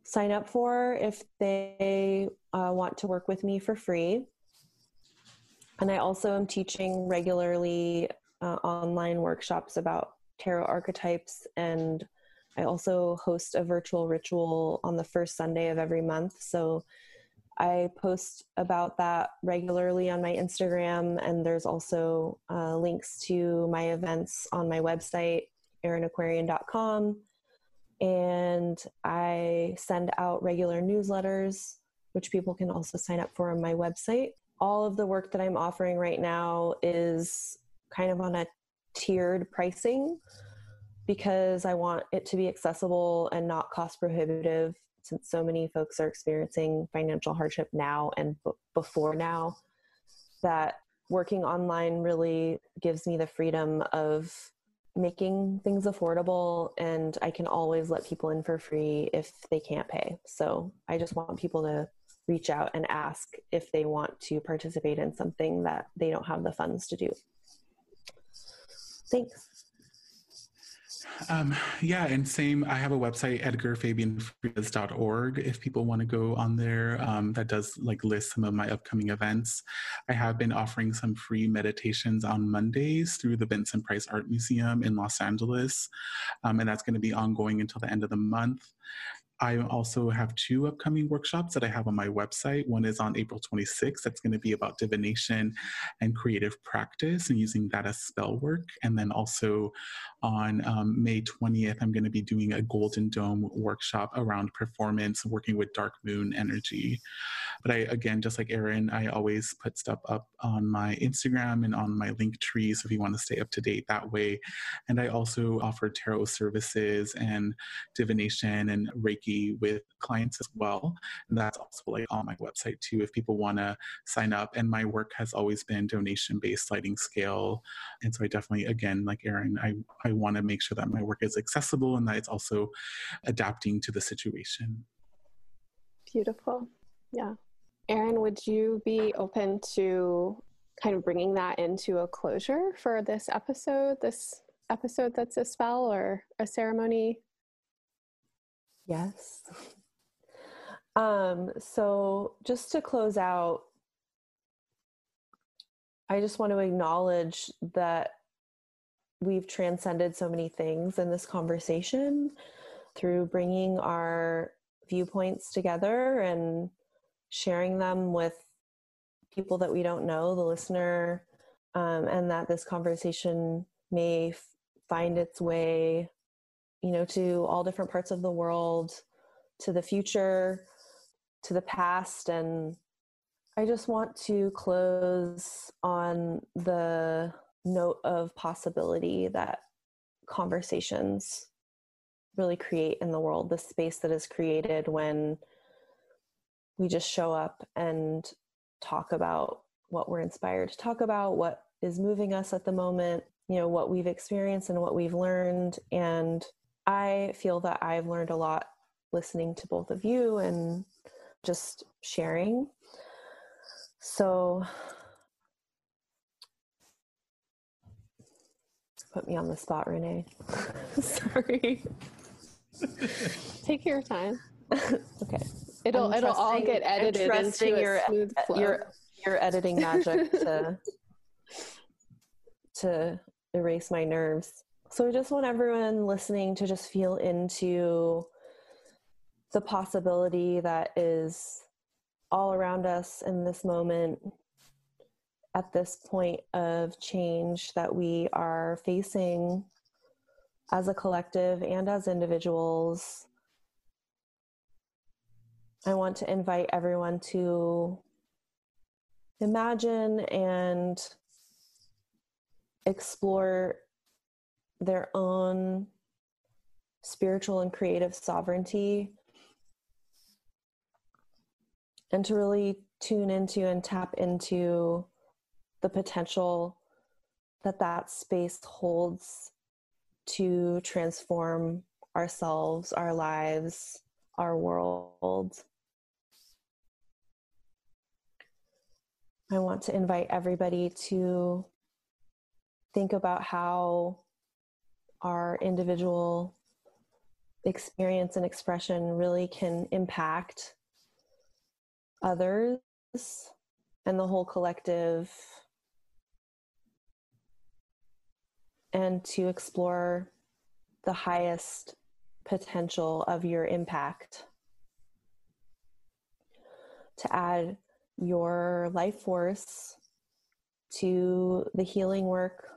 sign up for if they uh, want to work with me for free. And I also am teaching regularly uh, online workshops about tarot archetypes, and I also host a virtual ritual on the first Sunday of every month. So I post about that regularly on my Instagram, and there's also uh, links to my events on my website, erin aquarian dot com. And I send out regular newsletters, which people can also sign up for on my website. All of the work that I'm offering right now is kind of on a tiered pricing, because I want it to be accessible and not cost prohibitive, since so many folks are experiencing financial hardship now and b- before now, that working online really gives me the freedom of making things affordable, and I can always let people in for free if they can't pay. So I just want people to reach out and ask if they want to participate in something that they don't have the funds to do. Thanks. Um, yeah, and same, I have a website, edgar fabian frias dot org, if people want to go on there. Um, that does like list some of my upcoming events. I have been offering some free meditations on Mondays through the Vincent Price Art Museum in Los Angeles, um, and that's going to be ongoing until the end of the month. I also have two upcoming workshops that I have on my website. One is on April twenty-sixth. That's going to be about divination and creative practice and using that as spell work. And then also on um, May twentieth, I'm going to be doing a Golden Dome workshop around performance, working with dark moon energy. But I, again, just like Erin, I always put stuff up on my Instagram and on my Linktree, so if you want to stay up to date that way. And I also offer tarot services and divination and Reiki with clients as well. And that's also like on my website too, if people want to sign up. And my work has always been donation-based, sliding scale. And so I definitely, again, like Erin, I, I want to make sure that my work is accessible and that it's also adapting to the situation. Beautiful. Yeah. Erin, would you be open to kind of bringing that into a closure for this episode, this episode that's a spell or a ceremony? Yes. Um, so just to close out, I just want to acknowledge that we've transcended so many things in this conversation through bringing our viewpoints together and sharing them with people that we don't know, the listener, um, and that this conversation may f- find its way, you know, to all different parts of the world, to the future, to the past. And I just want to close on the note of possibility that conversations really create in the world, the space that is created when we just show up and talk about what we're inspired to talk about, what is moving us at the moment, you know, what we've experienced and what we've learned. And I feel that I've learned a lot listening to both of you and just sharing. So put me on the spot, Renee. Sorry. Take your time. Okay. It'll it'll all get edited into your, a smooth flow. Your, your editing magic to, to erase my nerves. So I just want everyone listening to just feel into the possibility that is all around us in this moment, at this point of change that we are facing as a collective and as individuals. I want to invite everyone to imagine and explore their own spiritual and creative sovereignty, and to really tune into and tap into the potential that that space holds to transform ourselves, our lives, our world. I want to invite everybody to think about how our individual experience and expression really can impact others and the whole collective, and to explore the highest potential of your impact, to add your life force to the healing work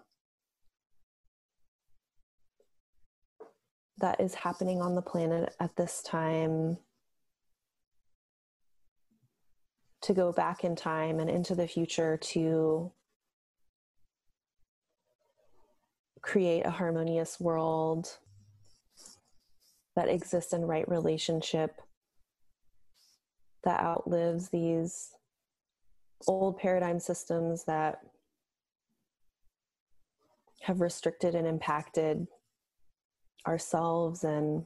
that is happening on the planet at this time, to go back in time and into the future to create a harmonious world that exists in right relationship, that outlives these old paradigm systems that have restricted and impacted ourselves and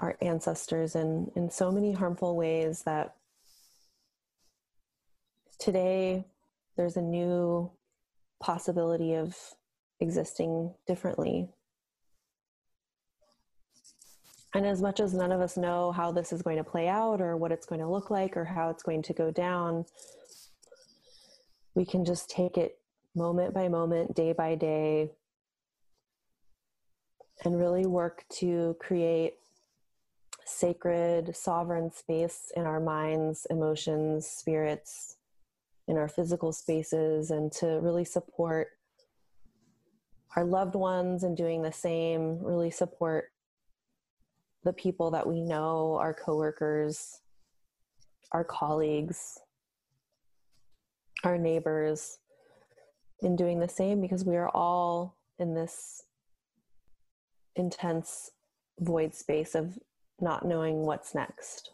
our ancestors in, in so many harmful ways, that today there's a new possibility of existing differently. And as much as none of us know how this is going to play out or what it's going to look like or how it's going to go down, we can just take it moment by moment, day by day, and really work to create sacred, sovereign space in our minds, emotions, spirits, in our physical spaces, and to really support our loved ones in doing the same, really support the people that we know, our coworkers, our colleagues, our neighbors, in doing the same, because we are all in this intense void space of not knowing what's next.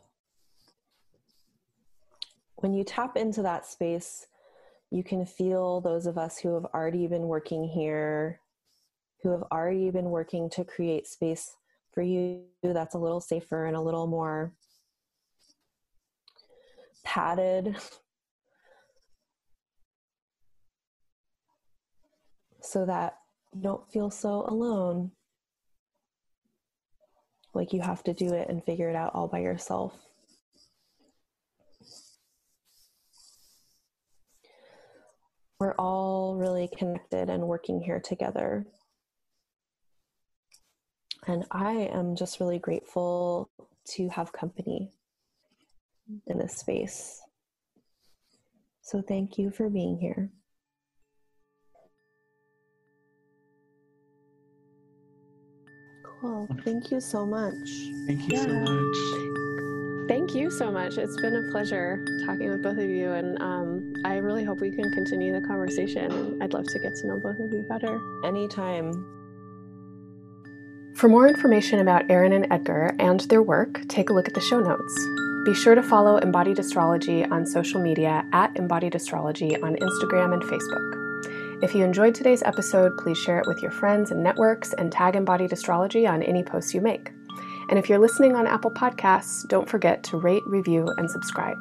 When you tap into that space, you can feel those of us who have already been working here, who have already been working to create space for you that's a little safer and a little more padded, so that you don't feel so alone, like you have to do it and figure it out all by yourself. We're all really connected and working here together. And I am just really grateful to have company in this space. So thank you for being here. Cool. Thank you so much. Thank you yeah. so much. Thank you so much. It's been a pleasure talking with both of you. And um, I really hope we can continue the conversation. I'd love to get to know both of you better. Anytime. For more information about Erin and Edgar and their work, take a look at the show notes. Be sure to follow Embodied Astrology on social media at Embodied Astrology on Instagram and Facebook. If you enjoyed today's episode, please share it with your friends and networks and tag Embodied Astrology on any posts you make. And if you're listening on Apple Podcasts, don't forget to rate, review, and subscribe.